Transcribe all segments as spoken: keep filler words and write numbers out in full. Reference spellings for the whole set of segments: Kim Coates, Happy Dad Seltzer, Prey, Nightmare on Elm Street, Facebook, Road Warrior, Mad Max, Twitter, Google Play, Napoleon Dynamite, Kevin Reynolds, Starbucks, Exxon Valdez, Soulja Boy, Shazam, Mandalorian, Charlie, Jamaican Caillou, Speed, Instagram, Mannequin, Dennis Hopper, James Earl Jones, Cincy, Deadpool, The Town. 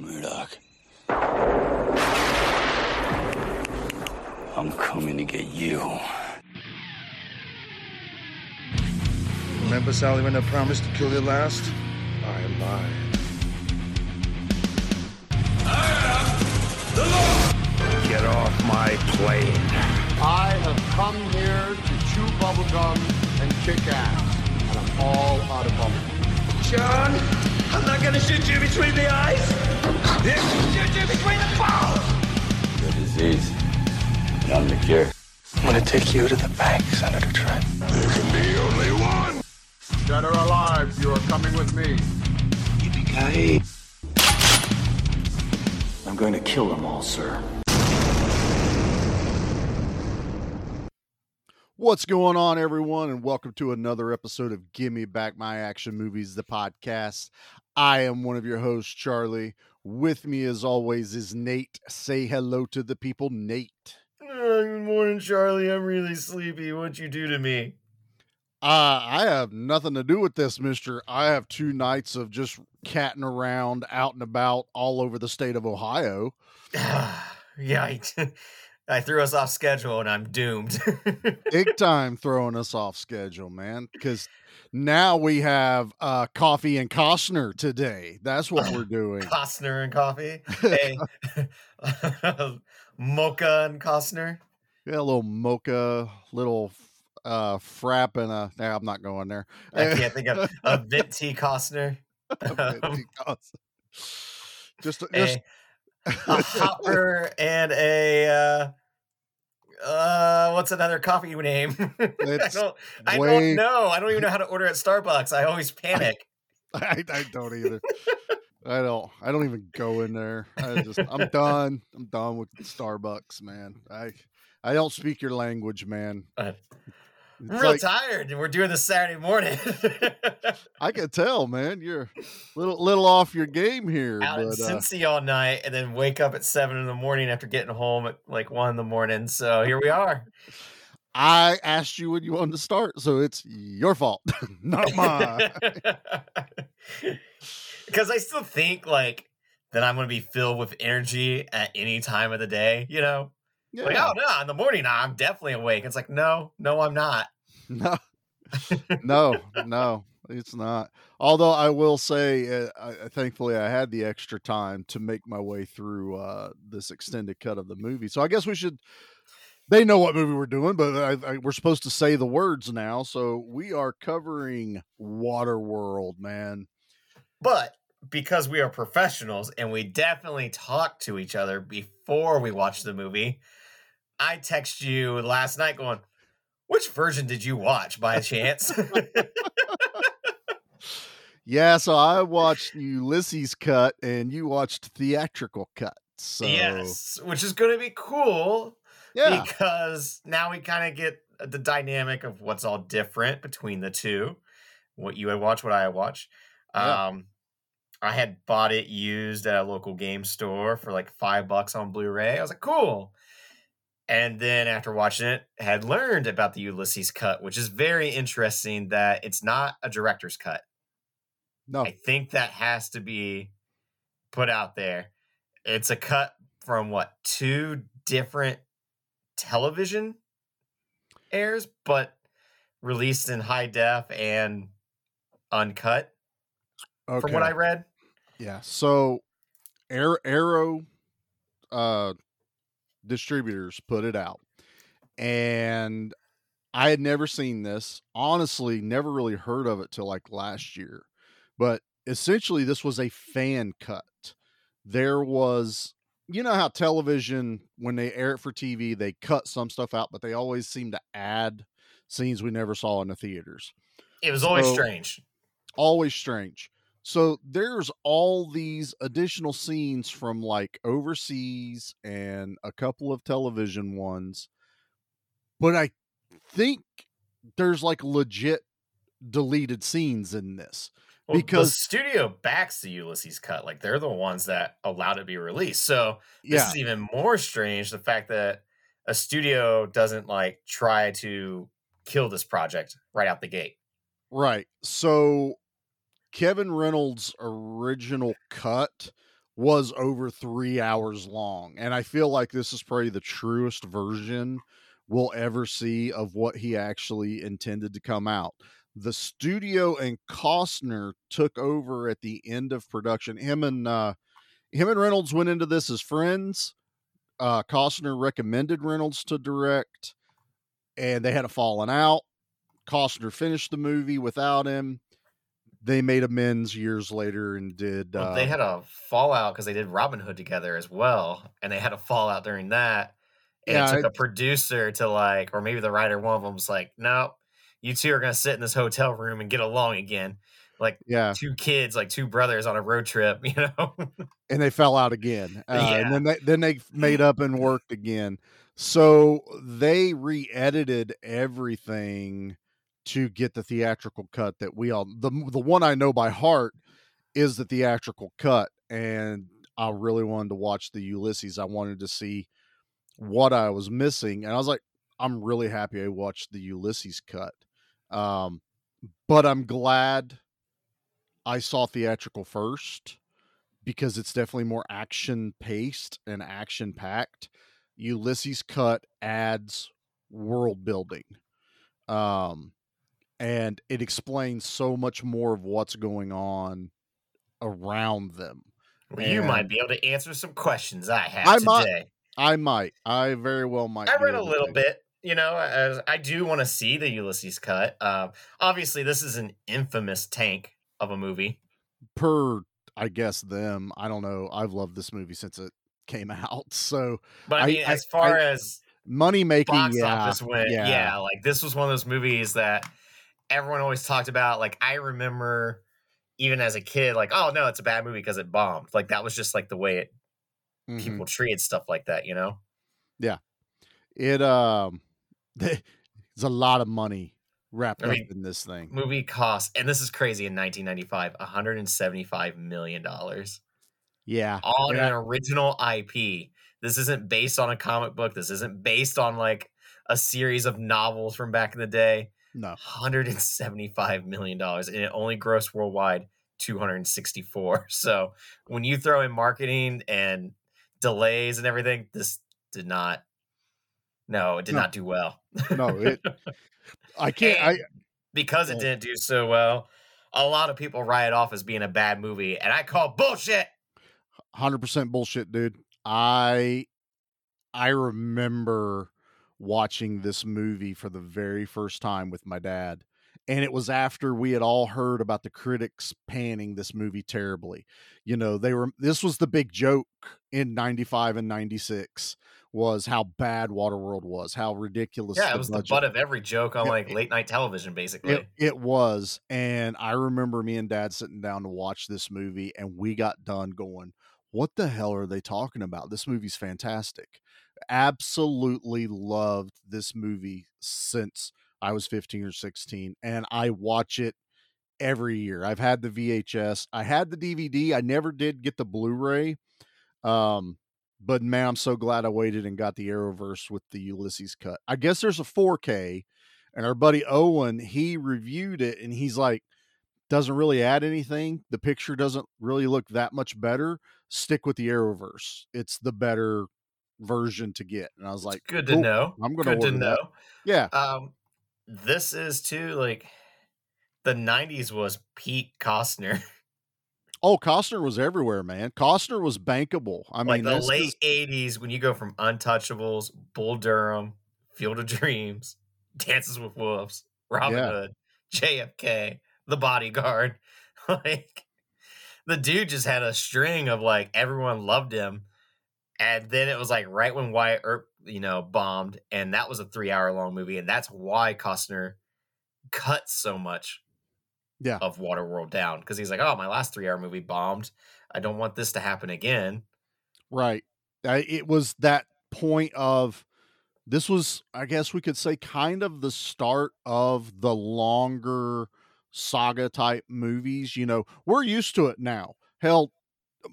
Murdoch. I'm coming to get you. Remember, Sally, when I promised to kill you last? I lied. I am the Lord! Get off my plane. I have come here to chew bubblegum and kick ass. And I'm all out of bubblegum. John, I'm not gonna shoot you between the eyes. This will shoot you between the balls! Your disease. I'm the cure. I'm gonna take you to the bank, Senator Trent. There can be only one! Dead or alive, you are coming with me. Yippee-ki-yay. I'm going to kill them all, sir. What's going on, everyone, and welcome to another episode of Gimme Back My Action Movies, the podcast. I am one of your hosts, Charlie. With me, as always, is Nate. Say hello to the people, Nate. Oh, good morning, Charlie. I'm really sleepy. What'd you do to me? Uh, I have nothing to do with this, mister. I have two nights of just catting around, out and about, all over the state of Ohio. Yeah, I, I threw us off schedule, and I'm doomed. Big time throwing us off schedule, man, because now we have uh, coffee and Costner today. That's what we're doing. Costner and coffee? Hey, mocha and Costner? Yeah, a little mocha, little... uh frap and a now nah, I'm not going there. I can't think of a venti Costner. A venti Costner. Just, a, just... a, a hopper and a uh uh what's another coffee name? I don't I way... don't know. I don't even know how to order at Starbucks. I always panic. I, I, I don't either. I don't I don't even go in there. I just I'm done. I'm done with Starbucks, man. I I don't speak your language, man. Uh, I'm real like, tired, and we're doing this Saturday morning. I can tell, man. You're a little, little off your game here. Out but, in Cincy uh, all night, and then wake up at seven in the morning after getting home at like one in the morning. So here we are. I asked you when you wanted to start, so it's your fault, not mine. Because I still think like that I'm going to be filled with energy at any time of the day, you know? Yeah. Like, oh, no, in the morning, I'm definitely awake. It's like, no, no, I'm not. No, no, no, it's not. Although I will say, uh, I, thankfully, I had the extra time to make my way through uh, this extended cut of the movie. So I guess we should, they know what movie we're doing, but I, I, we're supposed to say the words now. So we are covering Waterworld, man. But because we are professionals and we definitely talk to each other before we watch the movie, I text you last night going, which version did you watch by chance? Yeah, so I watched Ulysses Cut and you watched Theatrical Cut. So. Yes, which is going to be cool. Yeah. Because now we kind of get the dynamic of what's all different between the two. What you had watched, what I had watched. Yeah. Um, I had bought it used at a local game store for like five bucks on Blu-ray. I was like, cool. And then after watching it, had learned about the Ulysses cut, which is very interesting that it's not a director's cut. No. I think that has to be put out there. It's a cut from, what, two different television airs, but released in high def and uncut, okay, from what I read. Yeah, so Arrow, Arrow uh, Distributors put it out, and I had never seen this. Honestly, never really heard of it till like last year. But essentially, this was a fan cut. There was, you know how television, when they air it for T V, they cut some stuff out, but they always seem to add scenes we never saw in the theaters. It was always so, strange. Always strange. So there's all these additional scenes from like overseas and a couple of television ones, but I think there's like legit deleted scenes in this, well, because the studio backs the Ulysses cut. Like they're the ones that allowed it to be released. So this yeah. is even more strange. The fact that a studio doesn't like try to kill this project right out the gate. Right. So Kevin Reynolds' original cut was over three hours long. And I feel like this is probably the truest version we'll ever see of what he actually intended to come out. The studio and Costner took over at the end of production. Him and uh, him and Reynolds went into this as friends. Uh, Costner recommended Reynolds to direct, and they had a falling out. Costner finished the movie without him. They made amends years later and did. Well, uh, they had a fallout because they did Robin Hood together as well, and they had a fallout during that. And yeah, it took it, a producer to like, or maybe the writer, one of them was like, "No, you two are going to sit in this hotel room and get along again." Like yeah. two kids, like two brothers on a road trip, you know? And they fell out again. Uh, yeah. And then they, then they made up and worked again. So they re-edited everything to get the theatrical cut that we all, the, the one I know by heart is the theatrical cut. And I really wanted to watch the Ulysses. I wanted to see what I was missing. And I was like, I'm really happy I watched the Ulysses cut. Um, but I'm glad I saw theatrical first because it's definitely more action paced and action packed. Ulysses cut adds world building. Um, and it explains so much more of what's going on around them. Well, you might be able to answer some questions I have I today. Might, I might. I very well might. I read a little today. bit. You know, I, I do want to see the Ulysses cut. Uh, obviously, this is an infamous tank of a movie. Per, I guess, them. I don't know. I've loved this movie since it came out. So, But I mean, I, as far I, as money making, box yeah, office went, yeah. yeah, like this was one of those movies that everyone always talked about. Like, I remember even as a kid, like, oh, no, it's a bad movie because it bombed. Like, that was just like the way it mm-hmm. people treated stuff like that, you know? Yeah. It, um, there's a lot of money wrapped I mean, up in this thing. Movie cost, and this is crazy, in nineteen ninety-five, one hundred seventy-five million dollars. Yeah. On yeah. an original I P. This isn't based on a comic book. This isn't based on like a series of novels from back in the day. No. one hundred seventy-five million dollars. And it only grossed worldwide two hundred sixty-four. So when you throw in marketing and delays and everything, this did not. No, it did no. not do well. No, it. I can't. I, because it well, didn't do so well, a lot of people write it off as being a bad movie, and I call bullshit. one hundred percent bullshit, dude. I I remember watching this movie for the very first time with my dad, and it was after we had all heard about the critics panning this movie terribly. You know, they were. This was the big joke in ninety-five and ninety-six. Was how bad Waterworld was, how ridiculous. Yeah, it was the butt of every joke on like late night television, basically. It, it was. And I remember me and dad sitting down to watch this movie, and we got done going, what the hell are they talking about? This movie's fantastic. Absolutely loved this movie since I was fifteen or sixteen. And I watch it every year. I've had the V H S. I had the D V D. I never did get the Blu-ray. Um, But man, I'm so glad I waited and got the Arrowverse with the Ulysses cut. I guess there's a four K, and our buddy Owen, he reviewed it, and he's like, doesn't really add anything. The picture doesn't really look that much better. Stick with the Arrowverse. It's the better version to get. And I was like, it's good cool. to know. I'm going to know. That. Yeah. Um, this is too like the nineties was peak Costner. Oh, Costner was everywhere, man. Costner was bankable. I like mean, the late eighties, when you go from Untouchables, Bull Durham, Field of Dreams, Dances with Wolves, Robin yeah. Hood, J F K, The Bodyguard. Like, the dude just had a string of like everyone loved him. And then it was like right when Wyatt Earp, you know, bombed. And that was a three hour long movie. And that's why Costner cut so much. Yeah. Of Waterworld down, because he's like, oh, my last three hour movie bombed. I don't want this to happen again. Right. It was that point of this was, I guess we could say, kind of the start of the longer saga type movies. You know, we're used to it now. Hell,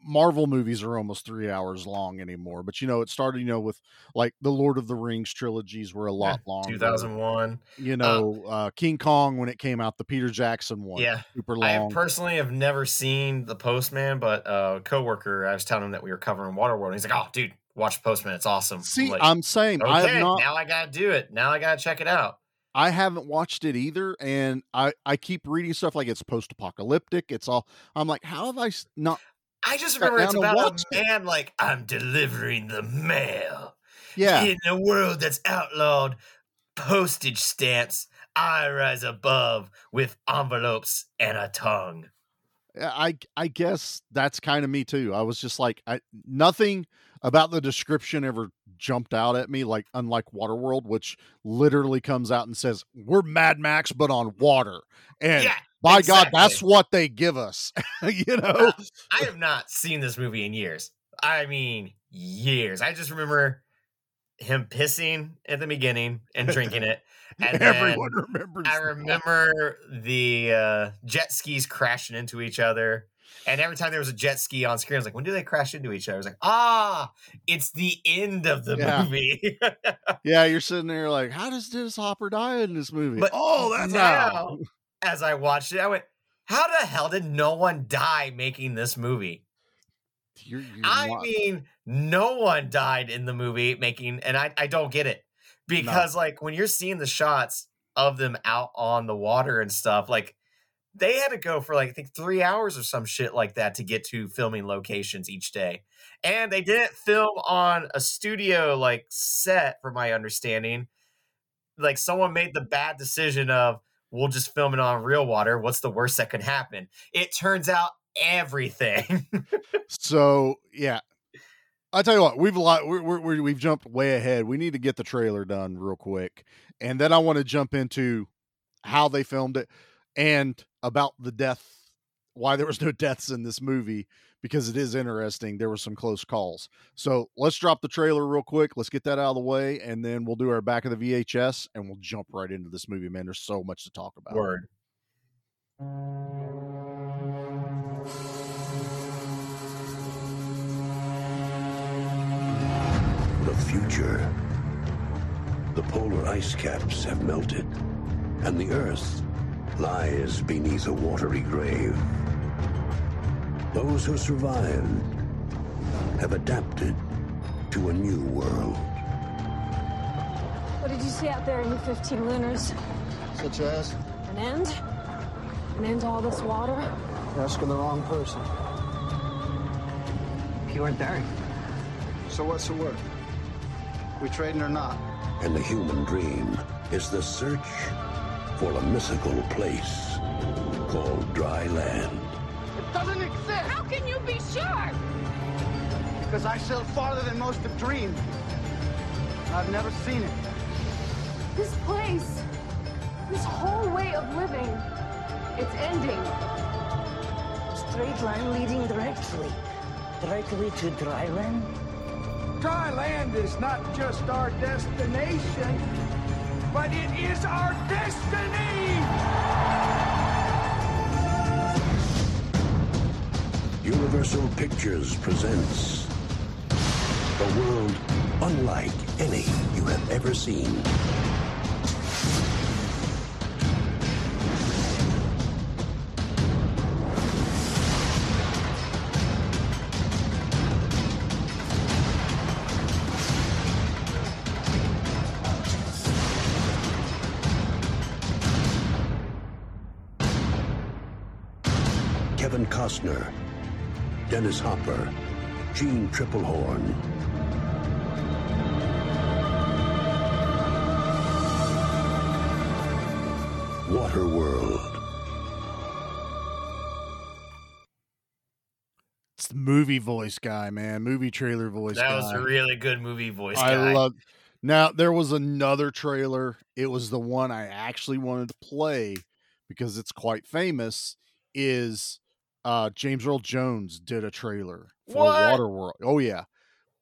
Marvel movies are almost three hours long anymore, but you know, it started, you know, with like the Lord of the Rings trilogies were a lot yeah, longer. two thousand one You know, um, uh, King Kong, when it came out, the Peter Jackson one. Yeah. Super long. I personally have never seen The Postman, but uh, a coworker, I was telling him that we were covering Waterworld, and he's like, oh, dude, watch Postman. It's awesome. See, like, I'm saying, okay, I have not, now I got to do it. Now I got to check it out. I haven't watched it either, and I, I keep reading stuff like it's post-apocalyptic. It's all, I'm like, how have I not... I just remember it's about a man, like, I'm delivering the mail. Yeah. In a world that's outlawed postage stamps, I rise above with envelopes and a tongue. I I guess that's kind of me, too. I was just like, I, nothing about the description ever jumped out at me, like, unlike Waterworld, which literally comes out and says, we're Mad Max, but on water. And yeah. By exactly. God, that's what they give us. You know, uh, I have not seen this movie in years. I mean, years. I just remember him pissing at the beginning and drinking it. And everyone then remembers. I remember that. the uh, jet skis crashing into each other. And every time there was a jet ski on screen, I was like, when do they crash into each other? I was like, ah, it's the end of the yeah. movie. Yeah, you're sitting there like, how does Dennis Hopper die in this movie? But oh, that's now. How. As I watched it, I went, how the hell did no one die making this movie? You're, you're I not. mean, no one died in the movie making, and I, I don't get it. Because, no. like, when you're seeing the shots of them out on the water and stuff, like, they had to go for, like, I think three hours or some shit like that to get to filming locations each day. And they didn't film on a studio, like, set, from my understanding. Like, someone made the bad decision of, we'll just film it on real water. What's the worst that could happen? It turns out everything. So, yeah, I tell you what, we've a lot, we're, we're, we've jumped way ahead. We need to get the trailer done real quick. And then I want to jump into how they filmed it and about the death, why there was no deaths in this movie, because it is interesting. There were some close calls. So let's drop the trailer real quick. Let's get that out of the way. And then we'll do our back of the V H S and we'll jump right into this movie, man. There's so much to talk about. Word. The future. The polar ice caps have melted and the earth lies beneath a watery grave. Those who survived have adapted to a new world. What did you see out there in the fifteen lunars? Such as? An end? An end to all this water? You're asking the wrong person. You weren't there. So what's the word? We trading or not? And the human dream is the search for a mythical place called dry land. It doesn't exist. How can you be sure? Because I sailed farther than most have dreamed. I've never seen it. This place, this whole way of living, it's ending. Straight line leading directly. Directly to dry land? Dry land is not just our destination, but it is our destiny! Universal Pictures presents a world unlike any you have ever seen. Kevin Costner, Dennis Hopper, Gene Triplehorn. Waterworld. It's the movie voice guy, man. Movie trailer voice that guy. That was a really good movie voice I guy. I love. Now, there was another trailer. It was the one I actually wanted to play because it's quite famous, is... Uh, James Earl Jones did a trailer for what? Waterworld. Oh yeah.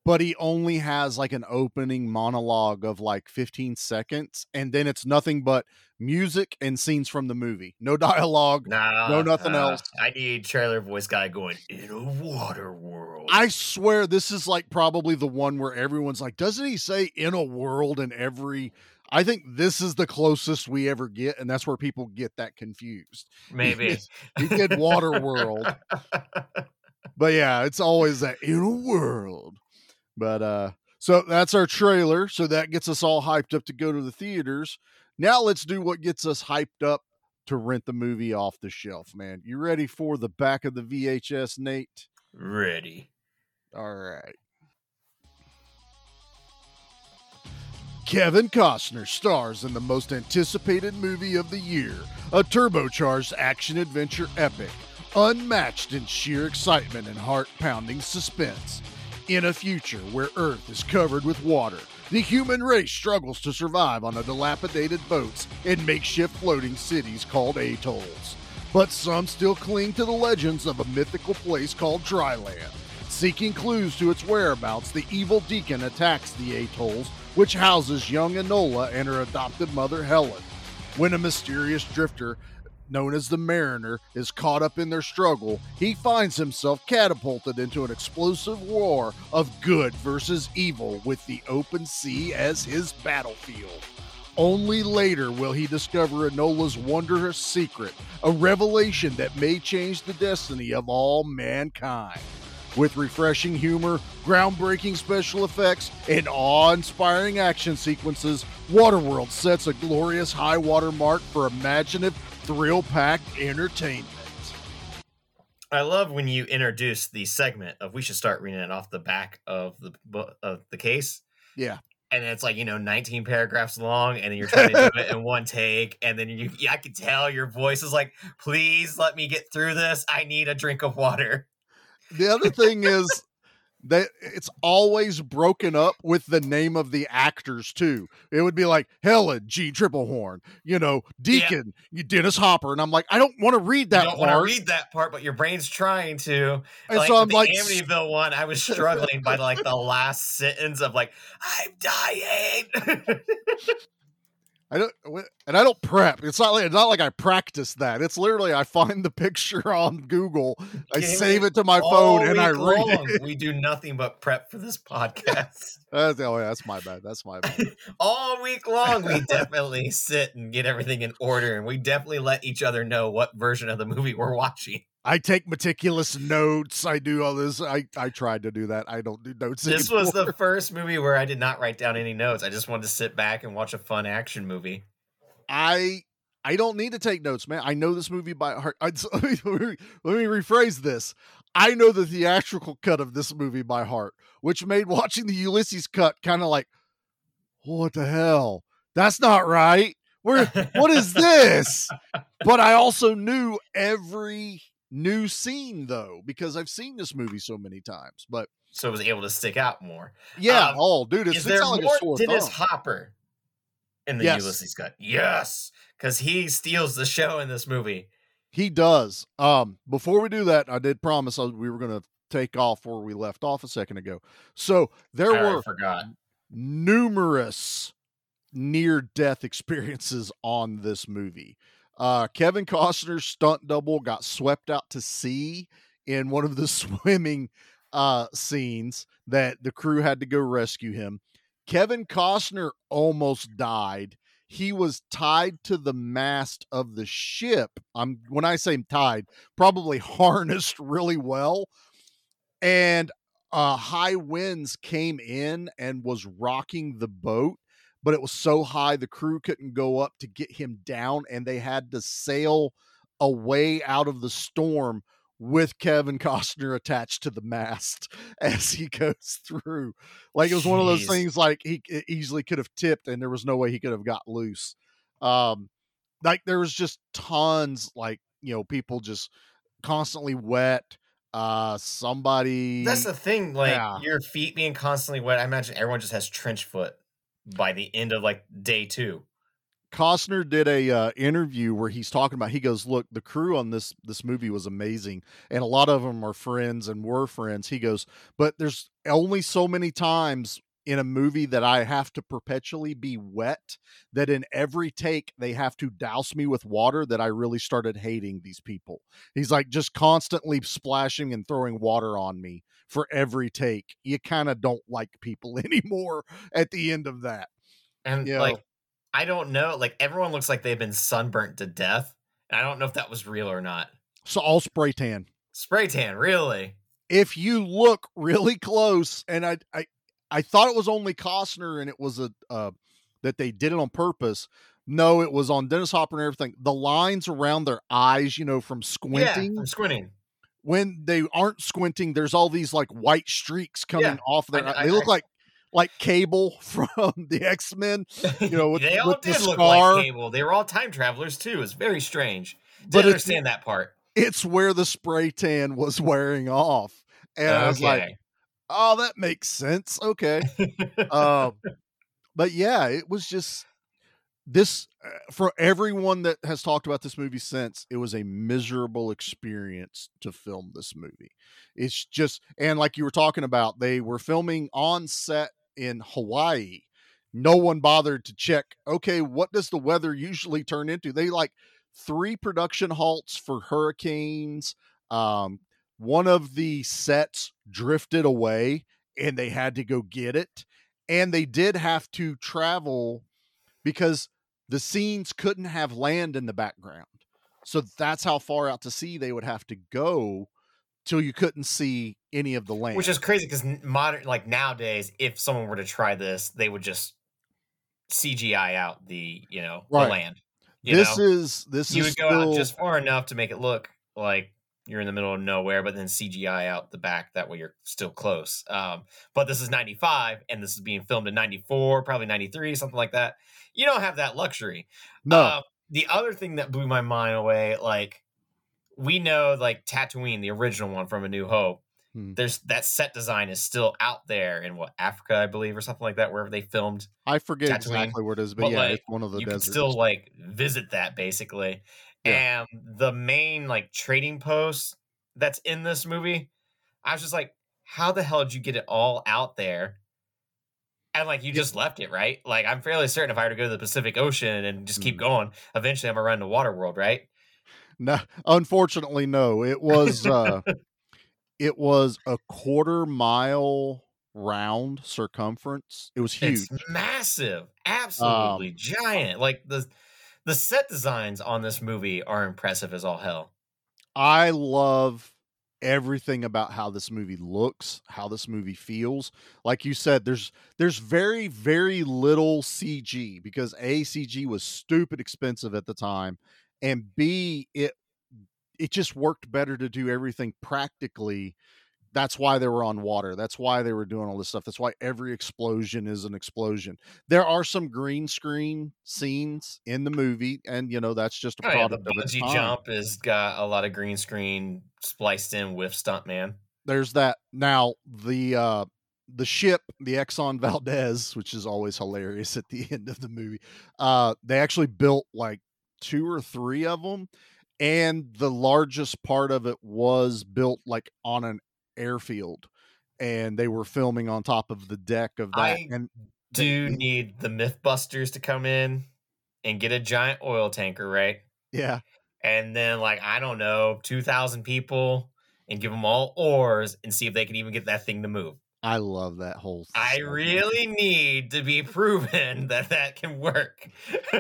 but he only has like an opening monologue of like fifteen seconds, and then it's nothing but music and scenes from the movie. No dialogue, nah, no nothing uh, else. I need trailer voice guy going, in a water world. I swear this is like probably the one where everyone's like, doesn't he say in a world in every... I think this is the closest we ever get, and that's where people get that confused. Maybe. He did Waterworld. But yeah, it's always that in a world. But uh, so that's our trailer. So that gets us all hyped up to go to the theaters. Now let's do what gets us hyped up to rent the movie off the shelf, man. You ready for the back of the V H S, Nate? Ready. All right. Kevin Costner stars in the most anticipated movie of the year, a turbocharged action-adventure epic, unmatched in sheer excitement and heart-pounding suspense. In a future where Earth is covered with water, the human race struggles to survive on a dilapidated boats and makeshift floating cities called atolls. But some still cling to the legends of a mythical place called Dryland. Seeking clues to its whereabouts, the evil Deacon attacks the atolls, which houses young Enola and her adopted mother, Helen, when a mysterious drifter known as the Mariner is caught up in their struggle. He finds himself catapulted into an explosive war of good versus evil with the open sea as his battlefield. Only later will he discover Enola's wondrous secret, a revelation that may change the destiny of all mankind. With refreshing humor, groundbreaking special effects, and awe-inspiring action sequences, Waterworld sets a glorious high water mark for imaginative, thrill-packed entertainment. I love when you introduce the segment of we should start reading it off the back of the of the case. Yeah. And it's like, you know, nineteen paragraphs long, and then you're trying to do it in one take. And then you, I can tell your voice is like, please let me get through this. I need a drink of water. The other thing is that it's always broken up with the name of the actors too. It would be like Helen G Triplehorn, you know, Deacon, yeah. Dennis Hopper. And I'm like, I don't want to read that part. I don't want to read that part, but your brain's trying to. And like, so I'm the like, Amityville one, I was struggling by like the last sentence of like, I'm dying. I don't, and I don't prep. It's not like, it's not like I practice that. It's literally, I find the picture on Google, I save it to my phone, and I read it. We do nothing but prep for this podcast. That's, oh, yeah, that's my bad. That's my bad. All week long, we definitely sit and get everything in order, and we definitely let each other know what version of the movie we're watching. I take meticulous notes. I do all this. I, I tried to do that. I don't do notes anymore. This was the first movie where I did not write down any notes. I just wanted to sit back and watch a fun action movie. I I don't need to take notes, man. I know this movie by heart. I, let, me, let me rephrase this. I know the theatrical cut of this movie by heart, which made watching the Ulysses cut kind of like, what the hell? That's not right. Where, what is this? But I also knew every... new scene though, because I've seen this movie so many times, but so I was able to stick out more. Yeah, um, oh, dude, it's, is it's there more like Dennis thumb. Hopper in the yes. Ulysses Cut? Yes, because he steals the show in this movie. He does. Um, before we do that, I did promise we were going to take off where we left off a second ago. So there I were forgot. numerous near-death experiences on this movie. Uh, Kevin Costner's stunt double got swept out to sea in one of the swimming uh, scenes that the crew had to go rescue him. Kevin Costner almost died. He was tied to the mast of the ship. I'm, when I say tied, probably harnessed really well. And uh, high winds came in and was rocking the boat. But it was so high, the crew couldn't go up to get him down, and they had to sail away out of the storm with Kevin Costner attached to the mast as he goes through. Like, it was Jeez. one of those things, like, he it easily could have tipped, and there was no way he could have got loose. Um, like, there was just tons, like, you know, people just constantly wet. Uh, somebody... That's the thing, like, yeah. your feet being constantly wet. I imagine everyone just has trench foot by the end of like day two. Costner did a uh, interview where he's talking about, he goes, look, the crew on this this movie was amazing, and a lot of them are friends and were friends. He goes, but there's only so many times in a movie that I have to perpetually be wet, that in every take they have to douse me with water, that I really started hating these people. He's like, just constantly splashing and throwing water on me for every take. You kind of don't like people anymore at the end of that. And you like, know. I don't know, like everyone looks like they've been sunburnt to death. And I don't know if that was real or not. So all spray tan, spray tan. Really? If you look really close, and I, I, I thought it was only Costner, and it was a uh, that they did it on purpose. No, it was on Dennis Hopper and everything. The lines around their eyes, you know, from squinting. Yeah, from squinting. When they aren't squinting, there's all these like white streaks coming yeah, off their eyes. They I, look I, like like Cable from the X-Men. You know, with, they all with did the look scar. Like Cable. They were all time travelers too. It's very strange. Didn't but understand that part. It's where the spray tan was wearing off, and okay. I was like, oh, that makes sense. Okay. uh, but yeah, it was just this uh, for everyone that has talked about this movie since, it was a miserable experience to film this movie. It's just, and like you were talking about, they were filming on set in Hawaii. No one bothered to check, okay, what does the weather usually turn into? They like three production halts for hurricanes. Um, One of the sets drifted away and they had to go get it. And they did have to travel because the scenes couldn't have land in the background. So that's how far out to sea they would have to go till you couldn't see any of the land. Which is crazy because modern, like nowadays, if someone were to try this, they would just C G I out the, you know, right. the land. You this know? is, this you is, you would go still... out just far enough to make it look like you're in the middle of nowhere, but then C G I out the back. That way you're still close. Um, but this is ninety-five and this is being filmed in ninety-four, probably ninety-three, something like that. You don't have that luxury. No. Um, the other thing that blew my mind away, like we know like Tatooine, the original one from A New Hope, hmm. there's that set design is still out there in what, Africa, I believe, or something like that, wherever they filmed. I forget Tatooine. exactly where it is, but, but yeah, like, it's one of the you deserts. You can still like visit that basically. Yeah. And the main like trading post that's in this movie, I was just like, how the hell did you get it all out there? And like, you yeah. just left it, right? Like, I'm fairly certain if I were to go to the Pacific Ocean and just keep mm. going, eventually I'm gonna run to Waterworld, right? No, unfortunately, no. It was uh, it was a quarter mile round circumference. It was huge, it's massive, absolutely um, giant. Like the. The set designs on this movie are impressive as all hell. I love everything about how this movie looks, how this movie feels. Like you said, there's there's very, very little C G because A, C G was stupid expensive at the time, and B, it it just worked better to do everything practically. That's why they were on water. That's why they were doing all this stuff. That's why every explosion is an explosion. There are some green screen scenes in the movie, and you know that's just a product oh, yeah, of its time. The bungee jump has got a lot of green screen spliced in with stuntman. There's that. Now the uh, the ship, the Exxon Valdez, which is always hilarious at the end of the movie. Uh, they actually built like two or three of them, and the largest part of it was built like on an airfield, and they were filming on top of the deck of that. I and do they, need the Mythbusters to come in and get a giant oil tanker, right? Yeah. And then like, I don't know, two thousand people and give them all oars and see if they can even get that thing to move. I love that whole thing. I really need to be proven that that can work.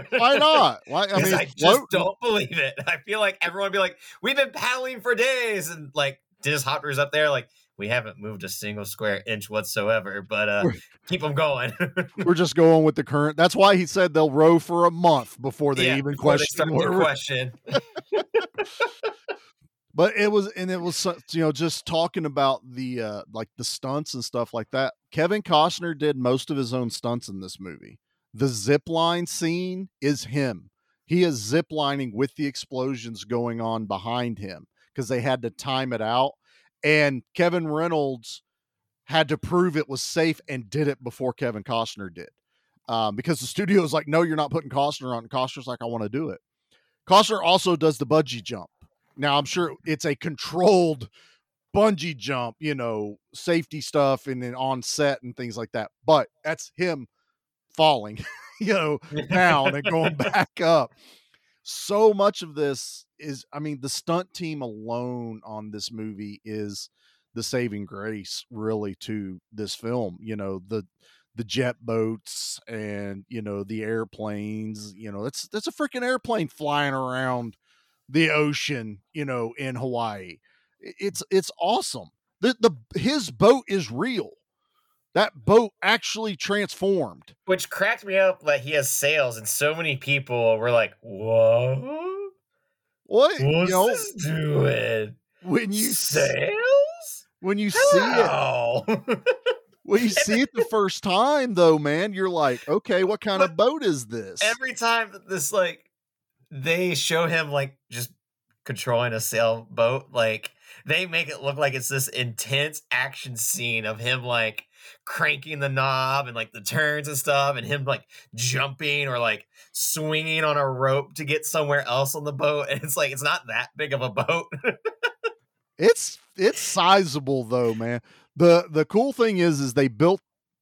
Why not? Why? I mean, I just what? don't believe it. I feel like everyone would be like, we've been paddling for days. And like, Dennis Hopper's up there like, we haven't moved a single square inch whatsoever, but uh, keep them going. We're just going with the current. That's why he said they'll row for a month before they yeah, even before question. They start question. But it was, and it was, you know, just talking about the, uh, like the stunts and stuff like that. Kevin Costner did most of his own stunts in this movie. The zip line scene is him. He is zip lining with the explosions going on behind him, because they had to time it out, and Kevin Reynolds had to prove it was safe and did it before Kevin Costner did. um, because the studio is like, no, you're not putting Costner on. And Costner's like, I want to do it. Costner also does the bungee jump. Now, I'm sure it's a controlled bungee jump, you know, safety stuff and then on set and things like that. But that's him falling, you know, down and going back up. So much of this is, I mean, the stunt team alone on this movie is the saving grace, really, to this film. You know, the the jet boats and, you know, the airplanes, you know, that's that's a freaking airplane flying around the ocean, you know, in Hawaii. It's it's awesome. The the his boat is real. That boat actually transformed, which cracked me up. Like, he has sails, and so many people were like, "Whoa, what? What's you know, this doing?" When you sails, when you Hello. see it, when you see it the first time, though, man, you're like, "Okay, what kind but of boat is this?" Every time that this, like, they show him like just controlling a sailboat, like they make it look like it's this intense action scene of him like cranking the knob and like the turns and stuff and him like jumping or like swinging on a rope to get somewhere else on the boat, and it's like it's not that big of a boat. it's it's sizable though, man. the the cool thing is is they built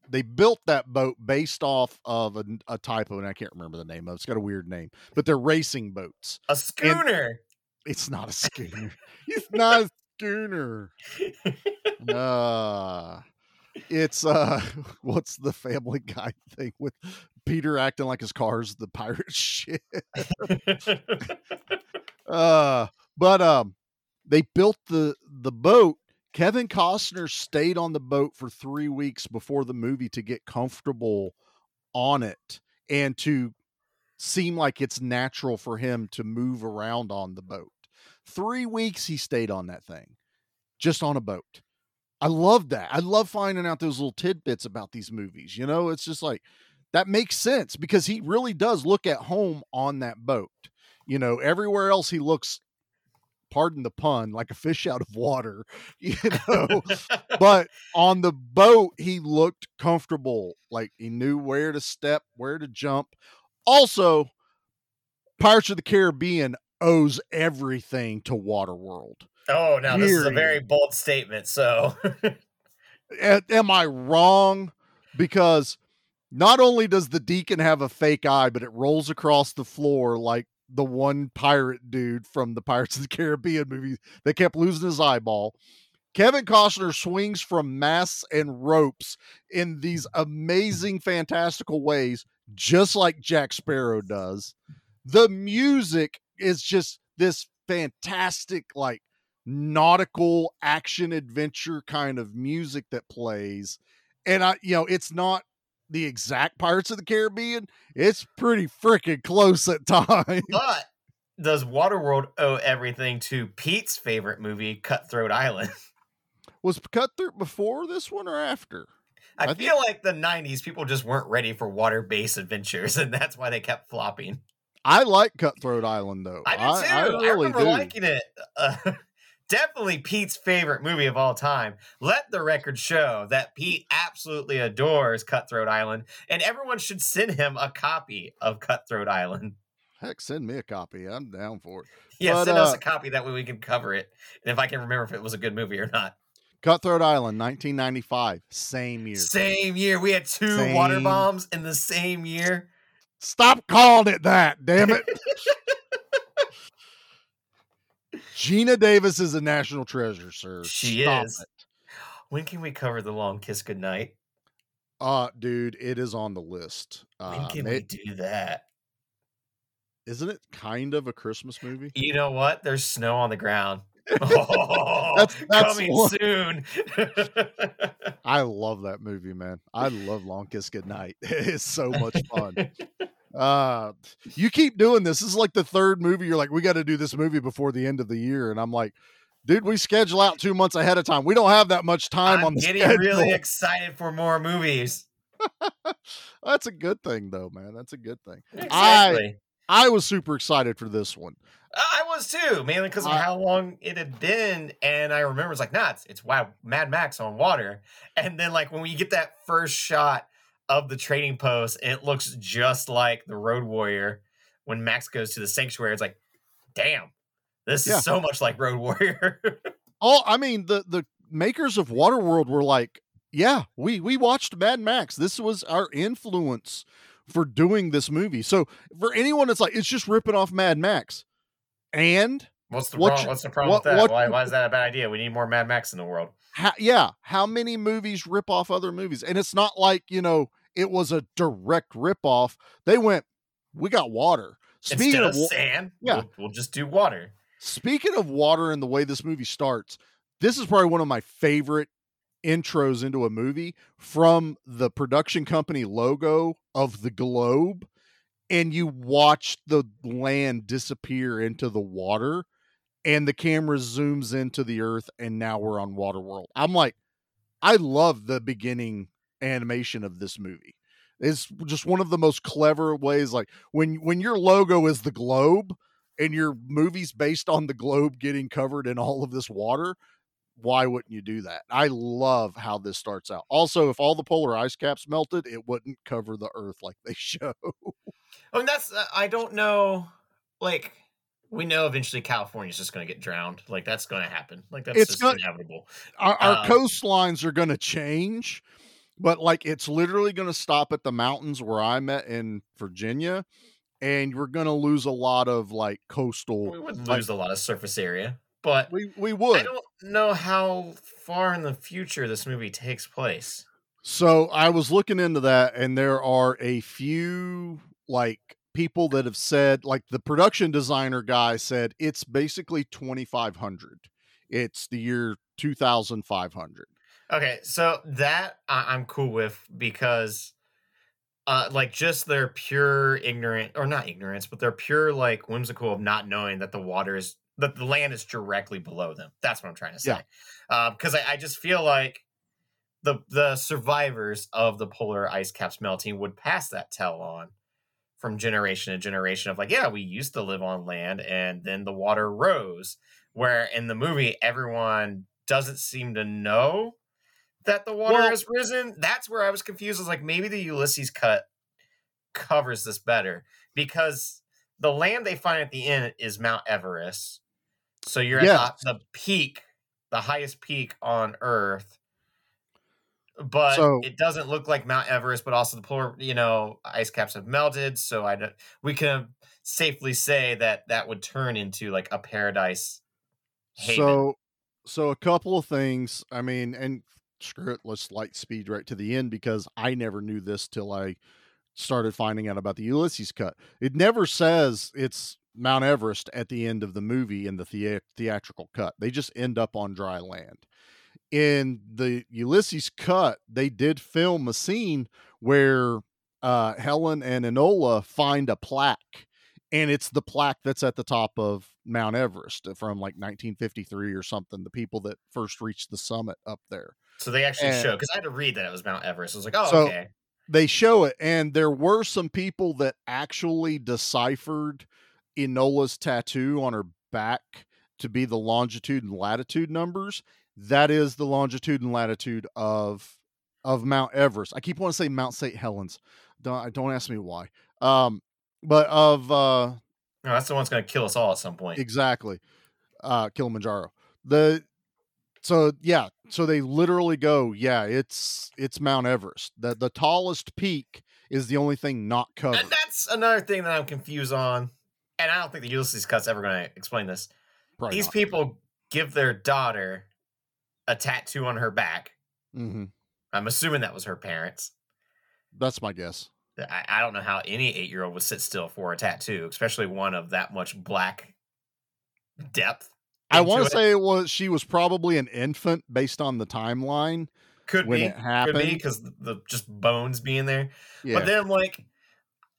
they built that boat based off of a, a type of, and I can't remember the name of it. It's got a weird name, but they're racing boats. A schooner. And it's not a schooner. It's not a schooner. uh It's uh, what's the Family Guy thing with Peter acting like his car's the pirate ship? uh, but um, they built the the boat. Kevin Costner stayed on the boat for three weeks before the movie to get comfortable on it and to seem like it's natural for him to move around on the boat. Three weeks he stayed on that thing, just on a boat. I love that. I love finding out those little tidbits about these movies. You know, it's just like, that makes sense because he really does look at home on that boat. You know, everywhere else he looks, pardon the pun, like a fish out of water, you know, but on the boat, he looked comfortable. Like he knew where to step, where to jump. Also, Pirates of the Caribbean owes everything to Waterworld. Oh, now this is a very bold statement. So, am I wrong? Because not only does the Deacon have a fake eye, but it rolls across the floor like the one pirate dude from the Pirates of the Caribbean movie that kept losing his eyeball. Kevin Costner swings from masts and ropes in these amazing, fantastical ways, just like Jack Sparrow does. The music is just this fantastic, like, nautical action adventure kind of music that plays, and I you know it's not the exact Pirates of the Caribbean, it's pretty freaking close at times. But does Waterworld owe everything to Pete's favorite movie, Cutthroat Island? Was Cutthroat before this one or after? I, I feel think... like the nineties people just weren't ready for water-based adventures, and that's why they kept flopping. I like Cutthroat Island though. I do too. I, I, really I remember do. liking it. Uh, Definitely Pete's favorite movie of all time. Let the record show that Pete absolutely adores Cutthroat Island, and everyone should send him a copy of Cutthroat Island. Heck, send me a copy. I'm down for it. Yeah, but, send uh, us a copy. That way we can cover it. And if I can remember if it was a good movie or not. Cutthroat Island, nineteen ninety-five. Same year. Same year. We had two same. water bombs in the same year. Stop calling it that, damn it. Gina Davis is a national treasure, sir. She Stop is. It. When can we cover The Long Kiss Goodnight? Uh, dude, it is on the list. When uh, can it, we do that? Isn't it kind of a Christmas movie? You know what? There's snow on the ground. Oh, that's, that's coming one. soon. I love that movie, man. I love Long Kiss Goodnight. It's so much fun. Uh, you keep doing this. This is like the third movie. You're like, we got to do this movie before the end of the year. And I'm like, dude, we schedule out two months ahead of time. We don't have that much time I'm on the getting schedule. Really excited for more movies. That's a good thing though, man. That's a good thing. Exactly. I, I was super excited for this one. I was too, mainly because of I, how long it had been. And I remember it's like, nah, it's, it's wow, Mad Max on water. And then like, when we get that first shot of the trading post, it looks just like the Road Warrior. When Max goes to the sanctuary, it's like, damn, this yeah. is so much like Road Warrior. Oh, I mean, the, the makers of Waterworld were like, yeah, we, we watched Mad Max. This was our influence for doing this movie. So for anyone that's like, it's just ripping off Mad Max. And what's the, what problem, you, what's the problem what, with that? What, why, why is that a bad idea? We need more Mad Max in the world. How, yeah. How many movies rip off other movies? And it's not like, you know, it was a direct ripoff. They went, we got water. Speaking Instead of, of sand, yeah. we'll, we'll just do water. Speaking of water and the way this movie starts, this is probably one of my favorite intros into a movie, from the production company logo of the globe, and you watch the land disappear into the water, and the camera zooms into the earth, and now we're on Waterworld. I'm like, I love the beginning animation of this movie. It's just one of the most clever ways. Like when, when your logo is the globe and your movie's based on the globe getting covered in all of this water, why wouldn't you do that? I love how this starts out. Also, if all the polar ice caps melted, it wouldn't cover the earth like they show. I mean, that's, uh, I don't know. Like, we know eventually California's just going to get drowned. Like, that's going to happen. Like, that's it's just gonna, inevitable. Our, our um, coastlines are going to change. But like, it's literally going to stop at the mountains where I'm at in Virginia, and we're going to lose a lot of like coastal. We would lose like, a lot of surface area, but we, we would. I don't know how far in the future this movie takes place. So I was looking into that, and there are a few like people that have said, like the production designer guy said, it's basically twenty-five hundred. It's the year two thousand five hundred. Okay, so that I'm cool with, because uh, like just their pure ignorant or not ignorance, but their pure like whimsical of not knowing that the water is that the land is directly below them. That's what I'm trying to say. Yeah. Because um, I, I just feel like the the survivors of the polar ice caps melting would pass that tell on from generation to generation of like, yeah, we used to live on land and then the water rose, where in the movie, everyone doesn't seem to know that the water well, has risen. That's where I was confused. I was like, maybe the Ulysses cut covers this better, because the land they find at the end is Mount Everest. So you're at yeah. the, the peak, the highest peak on Earth, but so, it doesn't look like Mount Everest, but also the polar, you know, ice caps have melted. So I don't, we can safely say that that would turn into like a paradise haven. So, so a couple of things, I mean, and screw it, let's light speed right to the end, because I never knew this till I started finding out about the Ulysses cut. It never says it's Mount Everest at the end of the movie in the, the- theatrical cut. They just end up on dry land. In the Ulysses cut, they did film a scene where uh, Helen and Enola find a plaque, and it's the plaque that's at the top of Mount Everest from like nineteen fifty-three or something, the people that first reached the summit up there. So they actually and, show, because I had to read that it was Mount Everest. I was like, oh, so okay. They show it, and there were some people that actually deciphered Enola's tattoo on her back to be the longitude and latitude numbers. That is the longitude and latitude of of Mount Everest. I keep wanting to say Mount Saint Helens. Don't don't ask me why. Um, but of uh, no, that's the one that's going to kill us all at some point. Exactly, uh, Kilimanjaro. The So, yeah, so they literally go, yeah, it's it's Mount Everest. The, the tallest peak is the only thing not covered. And that's another thing that I'm confused on, and I don't think the Ulysses Cut's ever going to explain this. Probably These not. people give their daughter a tattoo on her back. Mm-hmm. I'm assuming that was her parents. That's my guess. I, I don't know how any eight-year-old would sit still for a tattoo, especially one of that much black depth. I want to say it was she was probably an infant based on the timeline. Could when be, it happened. Could be because the, the just bones being there. Yeah. But then like,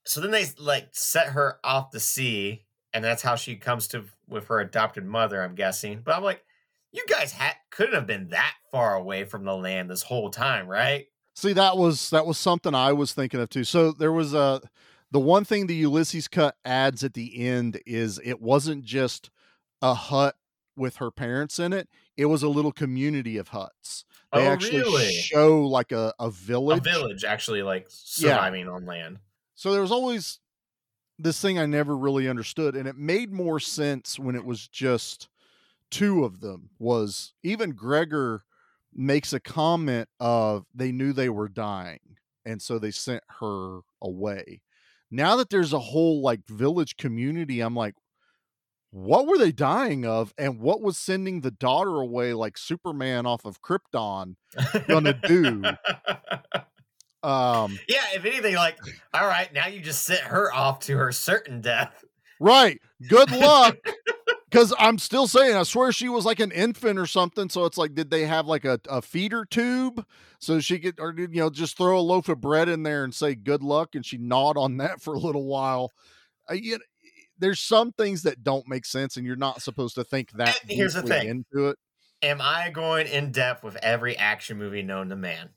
so then they like set her off the sea, and that's how she comes to with her adopted mother, I'm guessing. But I'm like, you guys ha- couldn't have been that far away from the land this whole time, right? See, that was that was something I was thinking of too. So there was a the one thing the Ulysses cut adds at the end is it wasn't just a hut with her parents in it. it was a little community of huts. They oh, actually really? show like a, a village. A village actually like surviving yeah. on land. So there was always this thing I never really understood, and it made more sense when it was just two of them. Was even Gregor makes a comment of they knew they were dying, and so they sent her away. Now that there's a whole like village community, I'm like, what were they dying of? And what was sending the daughter away like Superman off of Krypton gonna do? Um, yeah, if anything, like, all right, now you just sent her off to her certain death. Right. Good luck. Because I'm still saying, I swear she was like an infant or something. So it's like, did they have like a, a feeder tube so she could, or did, you know, just throw a loaf of bread in there and say good luck? And she gnawed on that for a little while. Uh, you know, there's some things that don't make sense, and you're not supposed to think that. And here's the thing. Into it. Am I going in depth with every action movie known to man?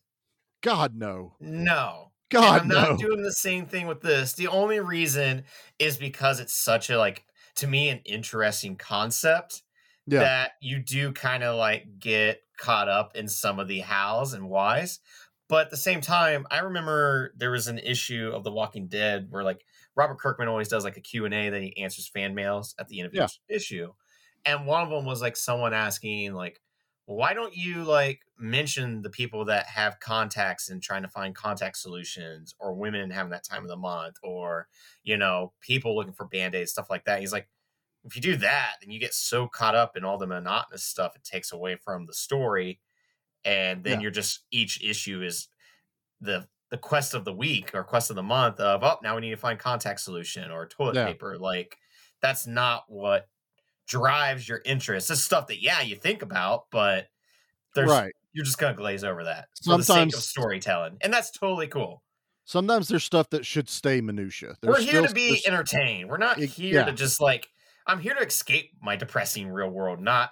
God, no. No. God, and I'm no. not doing the same thing with this. The only reason is because it's such a, like, to me, an interesting concept yeah. that you do kind of, like, get caught up in some of the hows and whys. But at the same time, I remember there was an issue of The Walking Dead where, like, Robert Kirkman always does like a Q and A that he answers fan mails at the end of yeah. each issue. And one of them was like someone asking like, why don't you like mention the people that have contacts and trying to find contact solutions, or women having that time of the month, or, you know, people looking for Band-Aids, stuff like that. And he's like, if you do that, then you get so caught up in all the monotonous stuff. It takes away from the story. And then yeah. you're just, each issue is the, the quest of the week or quest of the month of, oh, now we need to find contact solution or toilet yeah. paper. Like, that's not what drives your interest. It's stuff that, yeah, you think about, but there's, right. you're just going to glaze over that sometimes, for the sake of storytelling. And that's totally cool. Sometimes there's stuff that should stay minutia. There's We're here still, to be entertained. We're not here yeah. to just like, I'm here to escape my depressing real world, not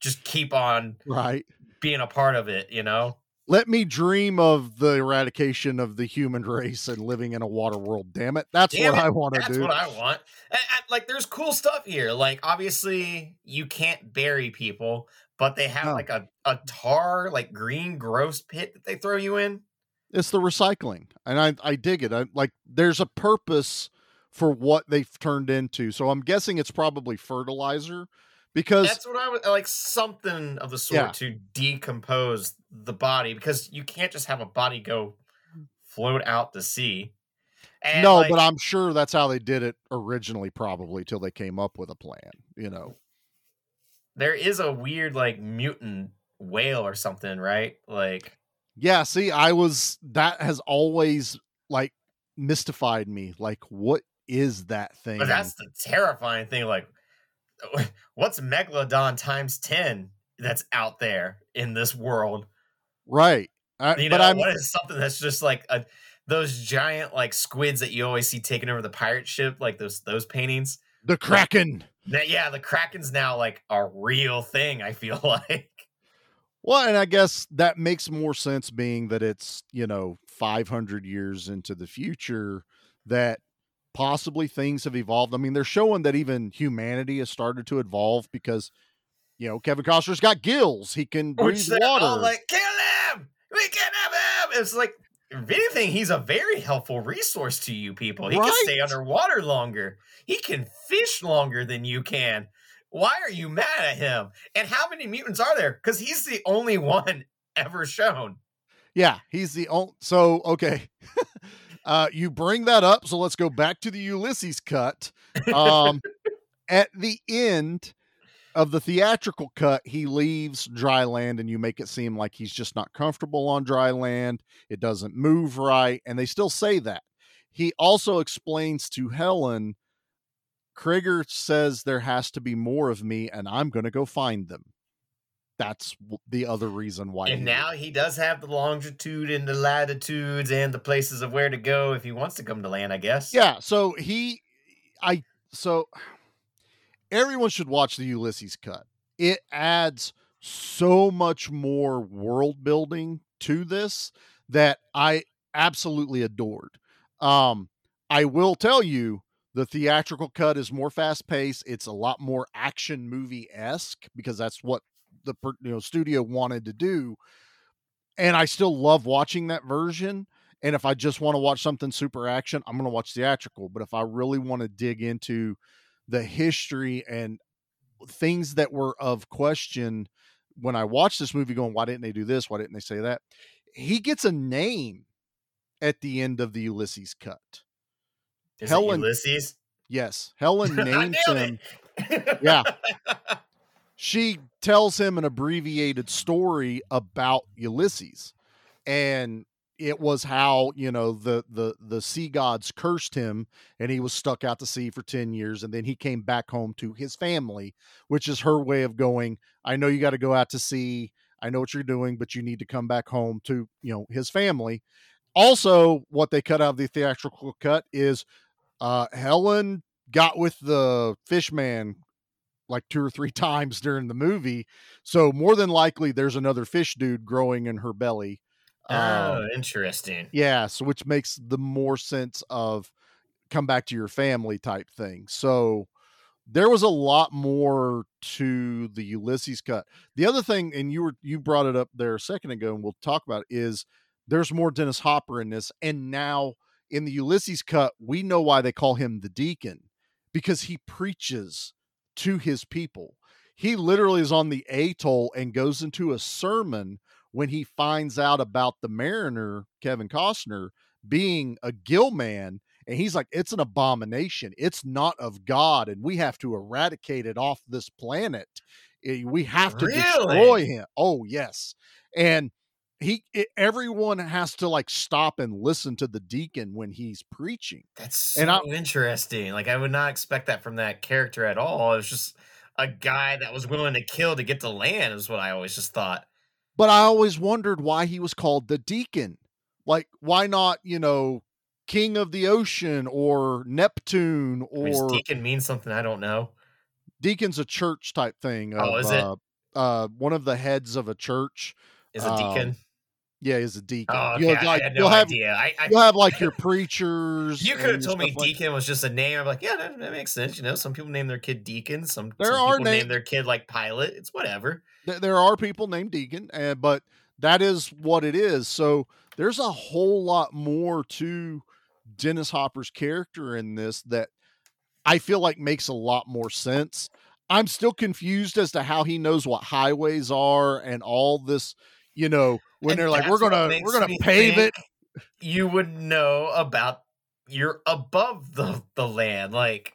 just keep on right. being a part of it, you know? Let me dream of the eradication of the human race and living in a water world. Damn it. That's Damn what it. I want to do. That's what I want. And, and, like, there's cool stuff here. Like, obviously you can't bury people, but they have no. like a, a tar, like green gross pit that they throw you in. It's the recycling. And I, I dig it. I, like, there's a purpose for what they've turned into. So I'm guessing it's probably fertilizer. Because that's what I would like, something of the sort yeah. to decompose the body, because you can't just have a body go float out to sea. And no, like, but I'm sure that's how they did it originally, probably till they came up with a plan, you know. There is a weird like mutant whale or something, right? Like, yeah, see, I was that has always like mystified me. Like, what is that thing? But that's the terrifying thing. Like, what's Megalodon times ten that's out there in this world? Right. I, you know, but what is something that's just like a, those giant like squids that you always see taking over the pirate ship, like those those paintings? The Kraken. Like, yeah, the Kraken's now like a real thing, I feel like. Well, and I guess that makes more sense being that it's, you know, five hundred years into the future that possibly things have evolved. I mean, they're showing that even humanity has started to evolve because, you know, Kevin Costner's got gills. He can breathe water. All like, kill him! We can have him! It's like, if anything, he's a very helpful resource to you people. He right. can stay underwater longer. He can fish longer than you can. Why are you mad at him? And how many mutants are there? Because he's the only one ever shown. Yeah, he's the only... So, okay. Uh, you bring that up, so let's go back to the Ulysses cut. Um, at the end of the theatrical cut, he leaves dry land, and you make it seem like he's just not comfortable on dry land. It doesn't move right, and they still say that. He also explains to Helen, Krieger says there has to be more of me, and I'm going to go find them. That's the other reason why. And he now did. He does have the longitude and the latitudes and the places of where to go if he wants to come to land, I guess. Yeah. So he, I, so everyone should watch the Ulysses cut. It adds so much more world building to this that I absolutely adored. Um, I will tell you, the theatrical cut is more fast paced. It's a lot more action movie esque because that's what the you know studio wanted to do. And I still love watching that version. And if I just want to watch something super action, I'm going to watch theatrical. But if I really want to dig into the history and things that were of question when I watched this movie going, why didn't they do this? Why didn't they say that? He gets a name at the end of the Ulysses cut. Is Helen, it Ulysses? Yes. Helen names him. Yeah. She tells him an abbreviated story about Ulysses, and it was how, you know, the, the, the sea gods cursed him and he was stuck out to sea for ten years. And then he came back home to his family, which is her way of going, I know you got to go out to sea. I know what you're doing, but you need to come back home to, you know, his family. Also, what they cut out of the theatrical cut is uh, Helen got with the fish man like two or three times during the movie. So more than likely there's another fish dude growing in her belly. Oh, um, interesting. Yeah. So which makes the more sense of come back to your family type thing. So there was a lot more to the Ulysses cut. The other thing, and you were, you brought it up there a second ago and we'll talk about it, is there's more Dennis Hopper in this. And now in the Ulysses cut, we know why they call him the deacon, because he preaches to his people. He literally is on the atoll and goes into a sermon when he finds out about the mariner, Kevin Costner, being a gill man. And he's like, it's an abomination. It's not of God. And we have to eradicate it off this planet. We have to really? destroy him. Oh yes. And he, it, everyone has to like stop and listen to the deacon when he's preaching. That's so and I, interesting. Like I would not expect that from that character at all. It was just a guy that was willing to kill to get to land is what I always just thought. But I always wondered why he was called the deacon. Like why not, you know, King of the Ocean or Neptune or I mean, deacon means something. I don't know. Deacon's a church type thing. Of, oh, is it? Uh, uh, one of the heads of a church is a deacon. Um, Yeah, he's a deacon. Oh, okay. You'll, like, I had no you'll have, idea. I, I, you'll have like your preachers. You could have told me deacon like was just a name. I'm like, yeah, that, that makes sense. You know, some people name their kid deacon. Some, there some are people named, name their kid like Pilot. It's whatever. Th- there are people named deacon, uh, but that is what it is. So there's a whole lot more to Dennis Hopper's character in this that I feel like makes a lot more sense. I'm still confused as to how he knows what highways are and all this, you know, when and they're like, we're going to, we're going to pave it. You would know about you're above the, the land. Like